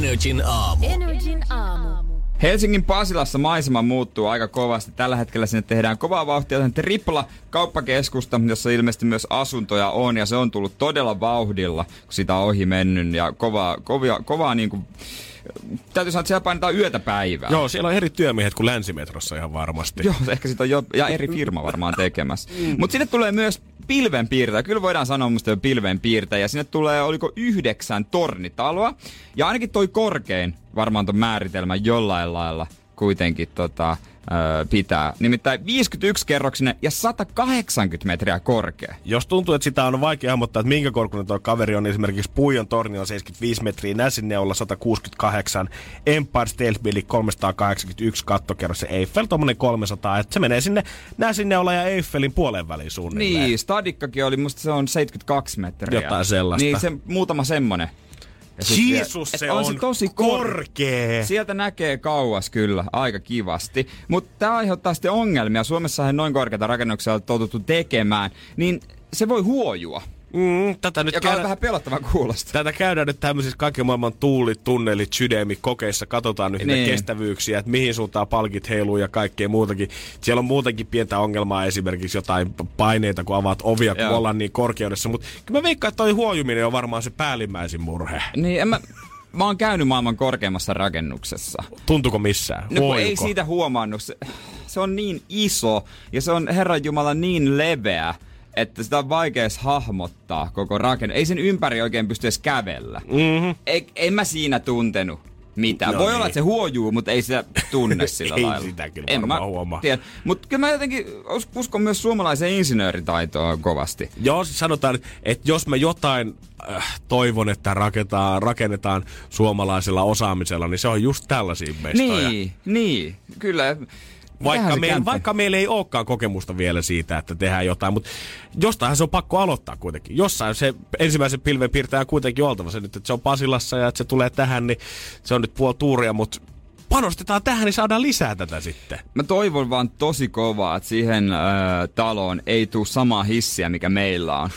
NRJ:n aamu. NRJ:n aamu. Helsingin Pasilassa maisema muuttuu aika kovasti. Tällä hetkellä sinne tehdään kovaa vauhtia tripla kauppakeskusta, jossa ilmeisesti myös asuntoja on. Ja se on tullut todella vauhdilla, kun sitä on ohi mennyt. Ja kovaa niin kuin, täytyy sanoa, että siellä painetaan yötä päivää. Joo, siellä on eri työmiehet kuin länsimetrossa ihan varmasti. Joo, ehkä sitä on ja eri firma varmaan tekemässä. Mutta sinne tulee myös pilvenpiirtäjä. Kyllä voidaan sanoa musta jo pilvenpiirtäjä. Sinne tulee, oliko 9 tornitaloa. Ja ainakin toi korkein varmaan ton määritelmän jollain lailla kuitenkin pitää. Nimittäin 51-kerroksinen ja 180 metriä korkea. Jos tuntuu, että sitä on vaikea hahmottaa, että minkä korkunen tuo kaveri on, niin esimerkiksi Puijon torni on 75 metriä, Näsinneula 168, Empire State Building 381 kattokerros ja Eiffel tuommoinen 300, että se menee sinne Näsinneula ja Eiffelin puolen väliin suunnilleen. Niin, Stadikkakin oli, musta se on 72 metriä. Jotain sellaista. Niin, muutama semmonen. Jeesus, se on tosi korkea. Sieltä näkee kauas kyllä, aika kivasti. Mutta tämä aiheuttaa sitten ongelmia. Suomessahan noin korkeita rakennuksia on totuttu tekemään, niin se voi huojua. Tätä nyt on vähän pelottavaa kuulosta. Tätä käydään nyt tämmöisissä kaiken maailman tuulitunnelit, sydämikokeissa. Katsotaan nyt niitä kestävyyksiä, että mihin suuntaan palkit heiluu ja kaikkea muutakin. Siellä on muutenkin pientä ongelmaa, esimerkiksi jotain paineita, kun avaat ovia, kun ollaan niin korkeudessa. Mutta kyllä mä veikkaan, että toi huojuminen on varmaan se päällimmäisin murhe. Niin, mä oon käynyt maailman korkeimmassa rakennuksessa. Tuntuuko missään? No kun ei siitä huomannut. Se on niin iso ja se on herranjumala niin leveä, että sitä on vaikea hahmottaa koko rakennus. Ei sen ympäri oikein pysty edes kävellä. En mä siinä tuntenut mitään. No voi olla, että se huojuu, mutta ei sitä tunne sillä lailla. Ei sitä kyllä varmaan huomaa. Mutta kyllä mä jotenkin uskon myös suomalaiseen insinööritaitoon kovasti. Joo, sanotaan, että jos mä jotain toivon, että rakennetaan suomalaisella osaamisella, niin se on just tällaisia mestoja. Niin, kyllä. Vaikka meillä ei olekaan kokemusta vielä siitä, että tehdään jotain, mutta jostainhan se on pakko aloittaa kuitenkin. Jossain se ensimmäisen pilven piirtäjä kuitenkin oltava se nyt, että se on Pasilassa ja että se tulee tähän, niin se on nyt puoli tuuria, mutta panostetaan tähän, niin saadaan lisää tätä sitten. Mä toivon vaan tosi kovaa, että siihen taloon ei tule samaa hissiä, mikä meillä on.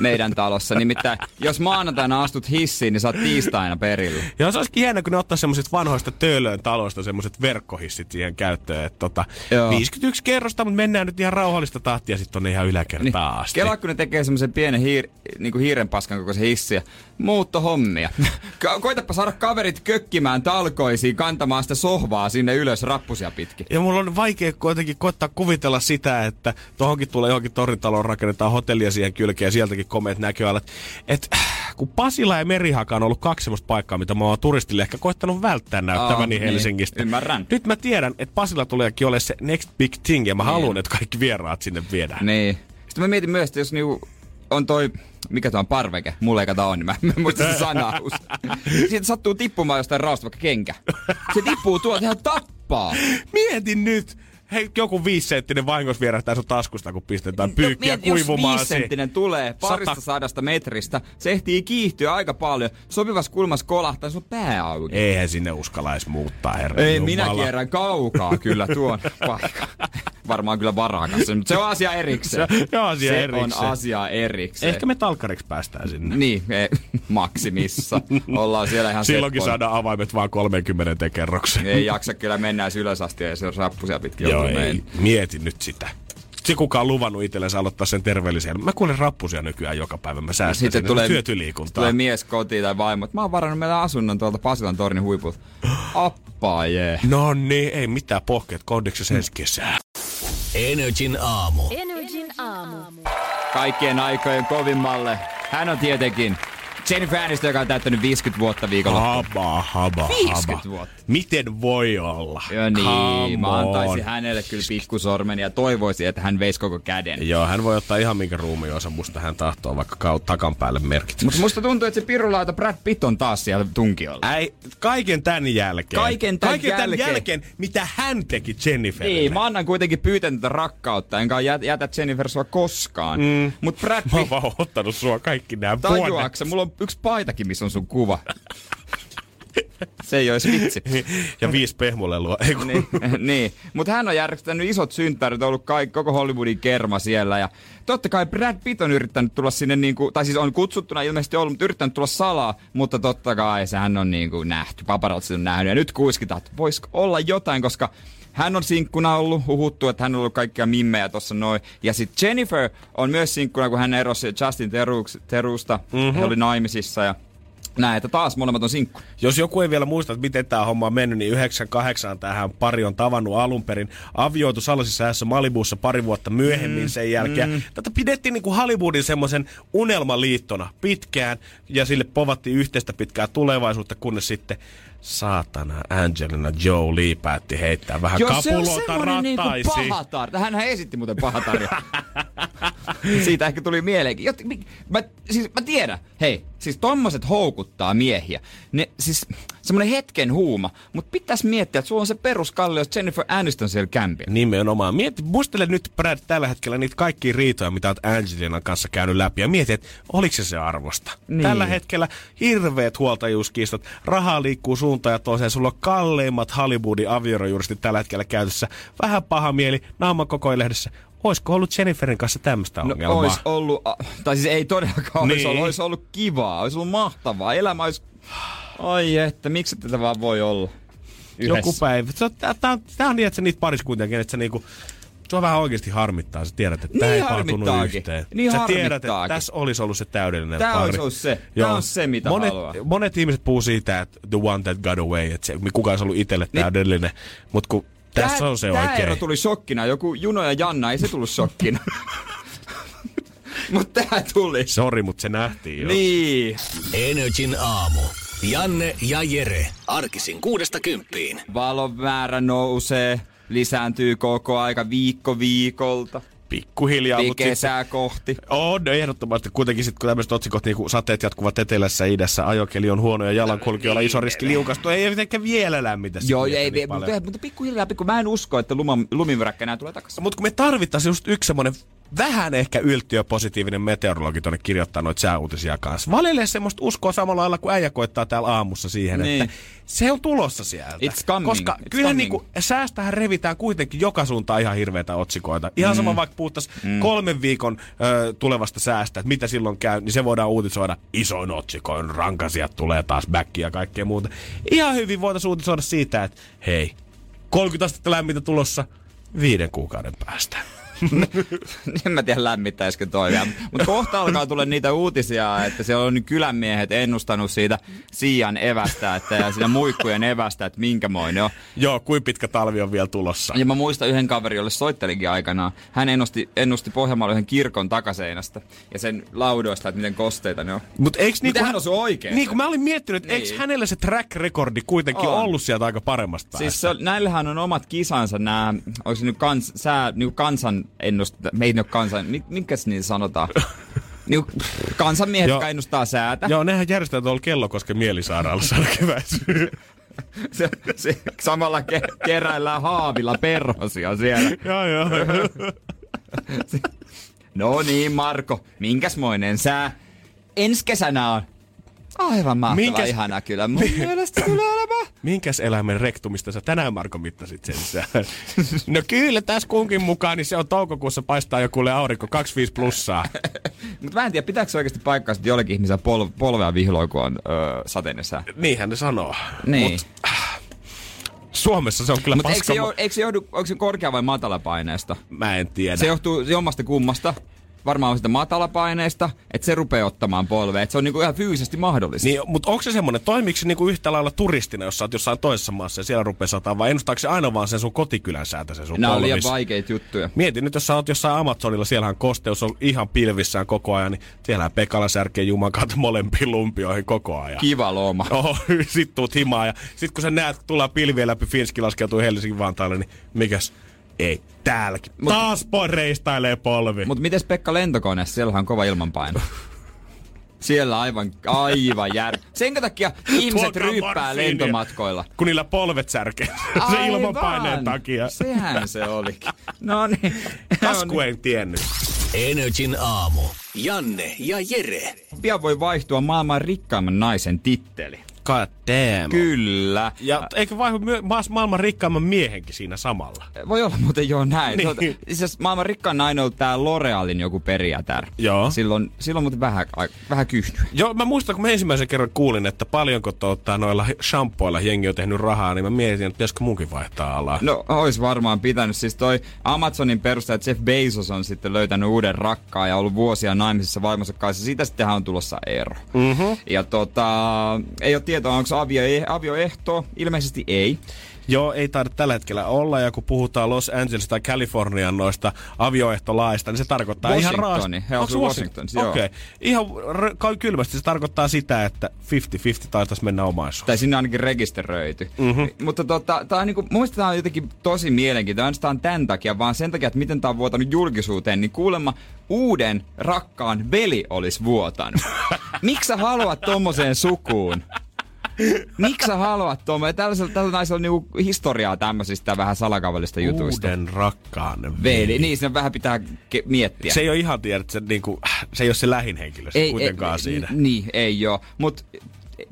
Meidän talossa. Nimittäin, jos maanantaina astut hissiin, niin sä oot tiistaina perillä. Joo, se olisikin hienoa, kun ne ottais semmoset vanhoista Töölön taloista semmoset verkkohissit siihen käyttöön. Että 51 kerrosta, mutta mennään nyt ihan rauhallista tahtia sitten tonne ihan yläkertaan asti. Kela, kun ne tekee semmosen pienen niinku hiirenpaskan koko se hissi ja muuttohommia. Koitapa saada kaverit kökkimään talkoisiin, kantamaan sitä sohvaa sinne ylös rappusia pitkin. Ja mulla on vaikea kuitenkin koittaa kuvitella sitä, että tohonkin tulee johonkin tornitaloon rakennetaan hotellia siihen kylkeen, sieltäkin komeet näköalat. Että kun Pasila ja Merihaka on ollut 2 semmoista paikkaa, mitä mä oon turistille ehkä koittanut välttää näyttäväni Helsingistä. Ymmärrän. Nyt mä tiedän, että Pasila tuleekin ole se next big thing ja mä haluan, että kaikki vieraat sinne viedään. Niin. Sitten mä mietin myös, että jos niinku on toi, mikä tuo on parveke, mulla ei kata on, niin mä muistan se sanaa. Siitä sattuu tippumaan jostain raosta vaikka kenkä. Se tippuu tuolta, ihan tappaa. Mietin nyt. Hei, joku 5-senttinen vahingossa vierähtää sun taskusta, kun pistetään pyykkiä kuivumaan. Jos 5-senttinen tulee parista 100 metristä, se ehtii kiihtyä aika paljon. Sopivassa kulmassa kolahtaa sun pää auki. Eihän sinne uskalla edes muuttaa, herran jumala. Minä kierrän kaukaa kyllä tuon paikan. varmaan kyllä varakas, mutta se on asia erikseen. Se on asia erikseen. Ehkä me talkkariksi päästään sinne. Niin, maksimissa. Ollaan siellä ihan silloinkin saadaan avaimet vaan 30 kerrokseen. Ei jaksa kyllä mennä ylös asti ja se on rappusia pitkin. Joo, ei. Mieti nyt sitä. Se kuka on luvannut itsellensä aloittaa sen terveellisen. Mä kuulen rappusia nykyään joka päivä. Mä säästän sitten sinne syötyliikuntaa. Tulee mies kotiin tai vaimo. Mä oon varannut meillä asunnon tuolta Pasilan tornin huipulta. Appaa jee. No niin, ei mitään pohkeet. Kondeksi sen kesää. NRJ:n aamu. NRJ:n aamu. Kaikkien aikojen kovimmalle. Hän on tietenkin Jennifer Aniston, joka on täyttänyt 50 vuotta viikolla. Haba. 50 vuotta? Miten voi olla? Joo niin, mä antaisin hänelle kyllä pikkusormen ja toivoisin, että hän veisi koko käden. Joo, hän voi ottaa ihan minkä ruumiosa, musta hän tahtoo vaikka takan päälle merkitä. Mutta musta tuntuu, että se pirulaita Brad Pitt on taas siellä tunkiolla. Kaiken tämän jälkeen. Kaiken tämän jälkeen, mitä hän teki Jenniferille. Ei, mä annan kuitenkin pyytänyt rakkautta, enkä jätä Jennifer sua koskaan. Mm. Mut Brad Pitt... Mä oon vaan ottanut sua kaikki nää puolet. Tajuaksä, mulla on yksi paitakin, missä on sun kuva. Se ei olisi vitsi. Ja 5 pehmolelua. Niin. Mutta hän on järjestänyt isot synttärit, on ollut koko Hollywoodin kerma siellä. Ja totta kai Brad Pitt on yrittänyt tulla sinne, niinku, tai siis on kutsuttuna ilmeisesti ollut, mutta yrittänyt tulla salaa. Mutta totta kai sehän on niinku nähty, paparazzi on nähnyt. Ja nyt kuiskitaan, että voisiko olla jotain, koska hän on sinkkuna ollut, huhuttu, että hän on ollut kaikkia mimmejä tossa noin. Ja sit Jennifer on myös sinkkuna, kun hän erosi Justin Therouxsta. He oli naimisissa ja... Näitä taas molemmat on sinkku. Jos joku ei vielä muista, että miten tää homma on mennyt, niin 98 tähän pari on tavannut alun perin. Avioitu salaisissa hässä Malibuussa pari vuotta myöhemmin sen jälkeen. Tätä pidettiin niinku Hollywoodin semmoisen unelmaliittona pitkään ja sille povattiin yhteistä pitkää tulevaisuutta, kunnes sitten saatana Angelina Jolie päätti heittää vähän kapuloita rattaisiin. Joo, se on pahatar. Hänhän esitti muuten pahataria. Siitä ehkä tuli mieleenkin. Mä tiedän, hei, siis tommoset houkuttaa miehiä. Ne, siis semmonen hetken huuma, mutta pitäis miettiä, että sulla on se peruskallio Jennifer Aniston siellä kämpillä. Nimenomaan. Muistele nyt Brad tällä hetkellä niitä kaikkia riitoja, mitä oot Angelinan kanssa käynyt läpi ja mieti, että oliko se arvosta. Niin. Tällä hetkellä hirveet huoltajuuskiistat, rahaa liikkuu suuntaan ja toiseen, sulla on kalleimmat Hollywoodin avioerojuristit tällä hetkellä käytössä. Vähän paha mieli, naaman koko lehdessä. Olisiko ollut Jenniferin kanssa tämmöistä ongelmaa? No ois ollut, tai siis ei todellakaan niin. Olisi ollut kivaa, olisi ollut mahtavaa, elämä olisi... Ai että, miksi tätä vaan voi olla? Yhdessä. Joku päivä. Tää on niin, että sä niitä pariskuntiakin, että sä niinku... Sua vähän oikeesti harmittaa, sä tiedät, että tää ei paatunut yhteen. Niin sä tiedät, että tässä olisi ollut se täydellinen pari. Tää olisi ollut se. Joo. Tää on se, mitä haluaa. Monet ihmiset puhuu siitä, että the one that got away, että kukaan olisi ollut itselle täydellinen, mut kun... Tässä on se oikein. Tää ero tuli shokkina. Joku Juno ja Janna, ei se tullut shokkina. Mut tää tuli. Sori, mut se nähtiin jo. Niin. NRJ:n aamu. Janne ja Jere. Arkisin 6–10. Valon määrä nousee. Lisääntyy koko aika viikko viikolta. Pikkuhiljaa. Kesää kohti. On, ehdottomasti. Kuitenkin sitten kun tämmöiset otsikot, niin kun sateet jatkuvat etelässä idässä, ajokeli on huono ja jalankulkijoilla iso riski liukastua. Ei mitenkään vielä lämmitä. Joo, ei, niin mutta pikkuhiljaa. Mä en usko, että lumimyräkkä nää tulee takaisin. Mutta kun me tarvittaisiin just yksi semmoinen vähän ehkä yltiöpositiivinen meteorologi tuonne kirjoittaa noita sääuutisia kanssa. Valille semmoista uskoa samalla lailla, kuin äijä koittaa täällä aamussa siihen, niin. Että se on tulossa sieltä. It's coming. Koska kyllähän niinku säästähän revitään kuitenkin joka suuntaan ihan hirveitä otsikoita. Ihan sama vaikka puhuttaisiin 3 viikon tulevasta säästä, että mitä silloin käy, niin se voidaan uutisoida isoin otsikoin. Rankasiat tulee taas back ja kaikkea muuta. Ihan hyvin voitaisiin uutisoida siitä, että hei, 30 astetta lämmintä tulossa 5 kuukauden päästä. En mä tiedä lämmittäisikö toi vielä. Mutta kohta alkaa tulla niitä uutisia, että siellä on kylänmiehet ennustanut siitä siian evästä ja siinä muikkujen evästä, että minkämoinen on. Joo, kuin pitkä talvi on vielä tulossa. Ja mä muistan yhden kaverin, jolle soittelinkin aikanaan. Hän ennusti Pohjanmaalla yhden kirkon takaseinästä ja sen laudoista, että miten kosteita ne on. Mutta hän osu oikein? Niin, kun mä olin miettinyt, että eikö hänellä se track-rekordi kuitenkin ollut sieltä aika paremmasta päästä? Siis näillähän on omat kisansa, nämä, oliko se nyt kansan... Me ei ole kansan... Minkäs niin sanotaan? Kansanmiehet, jotka ennustaa säätä. Joo, nehän järjestää tuolla Kellokosken mielisairaalassa keväisyys. Se samalla keräillään haavilla perhosia siellä. Joo. No niin, Marko. Minkäsmoinen sää? Ensi kesänä on Aivan mahtava, ihanaa kyllä. Mun mielestä kyllä elämä. Minkäs eläimen rektumista sä tänään, Marko, mittasit sen? No kyllä, tässä kunkin mukaan niin se on toukokuussa paistaa joku aurinko 25 plussaa. Mutta mä en tiedä, pitääkö se oikeasti paikkaa, että jollekin ihmisellä polvea vihloin, kun on sateessa. Niinhän ne sanoo. Niin. Mut, Suomessa se on kyllä paska. Mutta eikö se johdu, onko se korkea vai matalapaineesta? Mä en tiedä. Se johtuu jommasta kummasta. Varmaan sitä matalapaineista, että se rupeaa ottamaan polvea. Että se on niinku ihan fyysisesti mahdollista. Niin, mutta onko se semmoinen, toimiiko se niinku yhtä lailla turistina, jos sä oot jossain toisessa maassa ja siellä rupeaa sataa, vai ennustaako se aina vaan sen sun kotikylän säätä, sen sun polvis? Nämä on liian vaikeita juttuja. Mieti nyt, jos sä oot jossain Amazonilla, siellähän kosteus on ihan pilvissään koko ajan, niin siellähän Pekala särkee jumankaat molempiin lumpioihin koko ajan. Kiva looma. Oho, sit tuut himaa ja sit kun sä näet, kun tullaan pilviä läpi, Finski laskeutuu Helsinki-Vantaalle, niin mikäs? Ei, täälläkin. Taas reistailee polvi. Mutta mites Pekka lentokoneessa? Siellähän on kova ilmanpaino. Siellä aivan Sen takia ihmiset ryyppää lentomatkoilla. Kun niillä polvet särkee. Se ilmanpaineen takia. Sehän se olikin. No niin. Kasku en tiennyt. NRJ:n aamu. Janne ja Jere. Pian voi vaihtua maailman rikkaimman naisen titteli. God damn. Kyllä. Ja eikö vaihdu maailman rikkaimman miehenkin siinä samalla? Voi olla muuten jo näin. Niin. Siis maailman rikkaan nainen on tää L'Orealin joku perijätär. Joo. Silloin muuten vähän kyhnyä. Joo, mä muistan, kun mä ensimmäisen kerran kuulin, että paljonko noilla shampoilla jengi on tehnyt rahaa, niin mä mietin, että pitäisikö munkin vaihtaa alaa. No, ois varmaan pitänyt. Siis toi Amazonin perustaja Jeff Bezos on sitten löytänyt uuden rakkaan ja ollut vuosia naimisissa vaimonsa kanssa. Siitä sittenhän on tulossa ero. Mm-hmm. Ja ei oo tietoa, onko avioehto? Ilmeisesti ei. Joo, ei taida tällä hetkellä olla. Ja kun puhutaan Los Angeles tai Kalifornian noista avioehtolaista, niin se tarkoittaa Washington. Okei. Okay. Ihan kylmästi se tarkoittaa sitä, että 50-50 taitaisi mennä omaisuus. Tai sinne ainakin rekisteröity. Mm-hmm. Mutta tää on niinku, mun on jotenkin tosi mielenkiintoinen. Ainoastaan tämän takia, vaan sen takia, että miten tää on vuotanut julkisuuteen, niin kuulemma uuden rakkaan veli olisi vuotanut. Miksi sä haluat tommoseen sukuun? Miksi sä haluat tuommoinen? Tällaisella naisella on niinku historiaa tämmöisistä vähän salakavallista jutuista. Uuden rakkaan veli. Niin, siinä vähän pitää miettiä. Se ei ole ihan tiedä, se, niinku, se ei ole se lähin henkilö kuitenkaan siinä. Niin, ei oo. Mut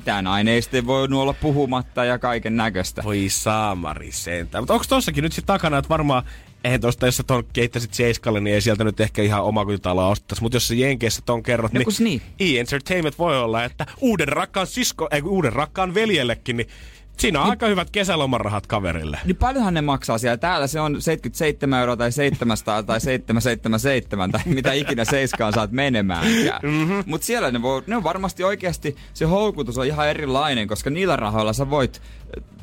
tää nainen ei sitten voinut olla puhumatta ja kaiken näköistä. Voi saamari sentään. Mutta onko tossakin nyt sit takana, että varmaan eihän tosta, jos sä ton keittäisit Seiskalle, niin ei sieltä nyt ehkä ihan omakotitaloa ostettaisi. Mutta jos sä Jenkeissä ton kerrot, no, niin E-Entertainment voi olla, että uuden rakkaan veljellekin, niin siinä on aika hyvät kesälomarahat kaverille. Niin paljonhan ne maksaa siellä. Täällä se on 77 € tai 700 tai 777 tai mitä ikinä Seiskaan saat menemäänkään. Mm-hmm. Mutta siellä ne on varmasti oikeasti, se houkutus on ihan erilainen, koska niillä rahoilla sä voit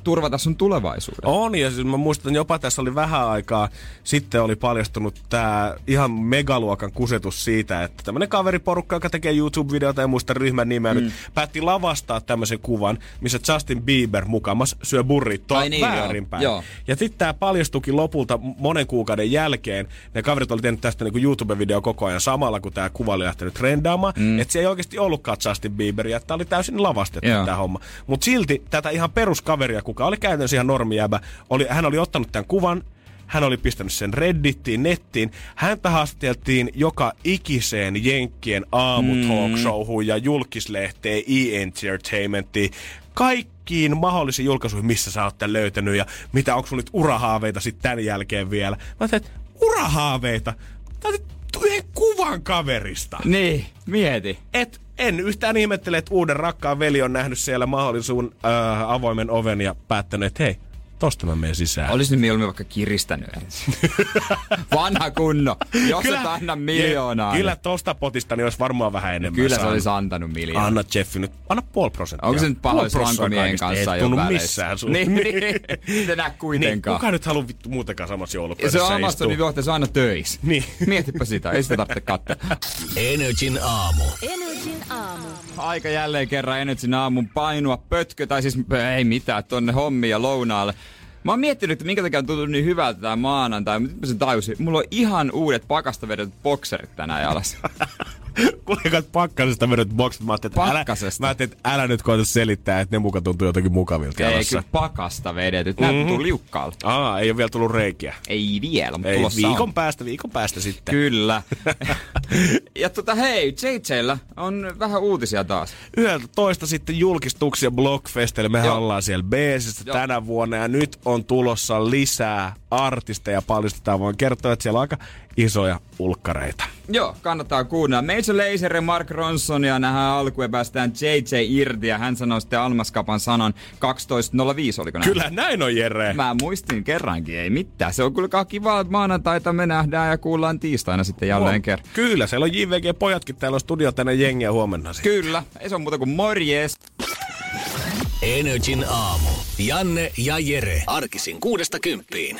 turvata sun tulevaisuuden. On, ja siis mä muistan jopa tässä oli vähän aikaa sitten oli paljastunut tää ihan megaluokan kusetus siitä, että tämmönen kaveriporukka, joka tekee YouTube-videota ja muista ryhmän nimeä nyt, päätti lavastaa tämmöisen kuvan, missä Justin Bieber mukamas syö burritoa väärinpäin. Joo. Ja sitten tää paljastukin lopulta monen kuukauden jälkeen. Ne kaverit oli tehnyt tästä niinku YouTube-video koko ajan samalla, kun tää kuva oli lähtenyt trendaamaan. Mm. Että se ei oikeasti ollutkaan Justin Bieberia, että tää oli täysin lavastettu tää homma. Mut silti tätä ihan peruskaveria, kuka oli käytännössä ihan normijääbä, hän oli ottanut tämän kuvan, hän oli pistänyt sen Reddittiin, nettiin. Häntä haastateltiin joka ikiseen Jenkkien aamutalkshowhun ja julkislehteen, E-Entertainmentiin. Kaikkiin mahdollisiin julkaisuihin, missä sä oot tän löytänyt ja mitä, onko sun nyt urahaaveita sit tän jälkeen vielä. Mä ajattelin, että urahaaveita? Tää on yhden kuvan kaverista. Niin, mieti. En yhtään ihmettele, että uuden rakkaan veli on nähnyt siellä mahdollisuuden avoimen oven ja päättänyt, että hei, tosta mä menen sisään. Olis nyt mieluummin vaikka kiristänyt ensin. Vanha kunno, jos kyllä, et anna miljoonaa. Kyllä tosta potista niin olisi varmaan vähän enemmän. Kyllä se olisi antanut miljoonaa. Anna Jeffi nyt, anna 0,5%. Onko se nyt pahois rankomiehen kanssa ei jo väleissä? Missään sun. Niin, enää kuitenkaan. Niin, kuka nyt haluu vittu muutenkaan samassa joulupöydässä istua? Se on Amazonin johtaja, se on aina töissä. Niin. Mietipä sitä, ei sitä tarvitse katsoa. NRJ:n aamu. NRJ:n aamu. Aika jälleen kerran NRJ:n aamun painua pötkö, tai siis ei mitään, tonne hommia lounaalle. Mä oon miettinyt, että minkä takia on tuntunut niin hyvältä tää maanantai, mutta nyt mä sen tajusin. Mulla on ihan uudet pakasta vedetyt bokserit tänään jalassa. Kuinka pakkasesta vedetyt bokserit? Mä ajattelin, että älä nyt koeta selittää, että ne muka tuntuu jotenkin mukavilta jalassa. Ei, kyllä pakasta vedetyt. Nää tuntuu liukkaalta. Ei oo vielä tullut reikiä. Ei vielä, mutta tulossa on. Viikon päästä sitten. Kyllä. Ja hei, JJ:llä on vähän uutisia taas. 11 sitten julkistuksia Blockfestille. Mehän ollaan siellä B:ssä tänä vuonna ja nyt on tulossa lisää artisteja paljastetaan. Voin kertoa, että siellä on aika isoja ulkkareita. Joo, kannattaa kuunnella. Major Lazer ja Mark Ronson ja nähdään alkuun ja päästään JJ irti ja hän sanoi sitten Almaskapan sanan 12.05, oliko näin? Kyllä näin on, Jere. Mä muistin kerrankin, ei mitään. Se on kyllä kivaa, että maanantaita me nähdään ja kuullaan tiistaina sitten jälleen kerran. Kyllä, siellä on JVG-pojatkin, täällä on studio tänne jengiä huomenna sitten. Kyllä, ei se on muuta kuin morjes. NRJ:n aamu. Janne ja Jere. Arkisin 6–10.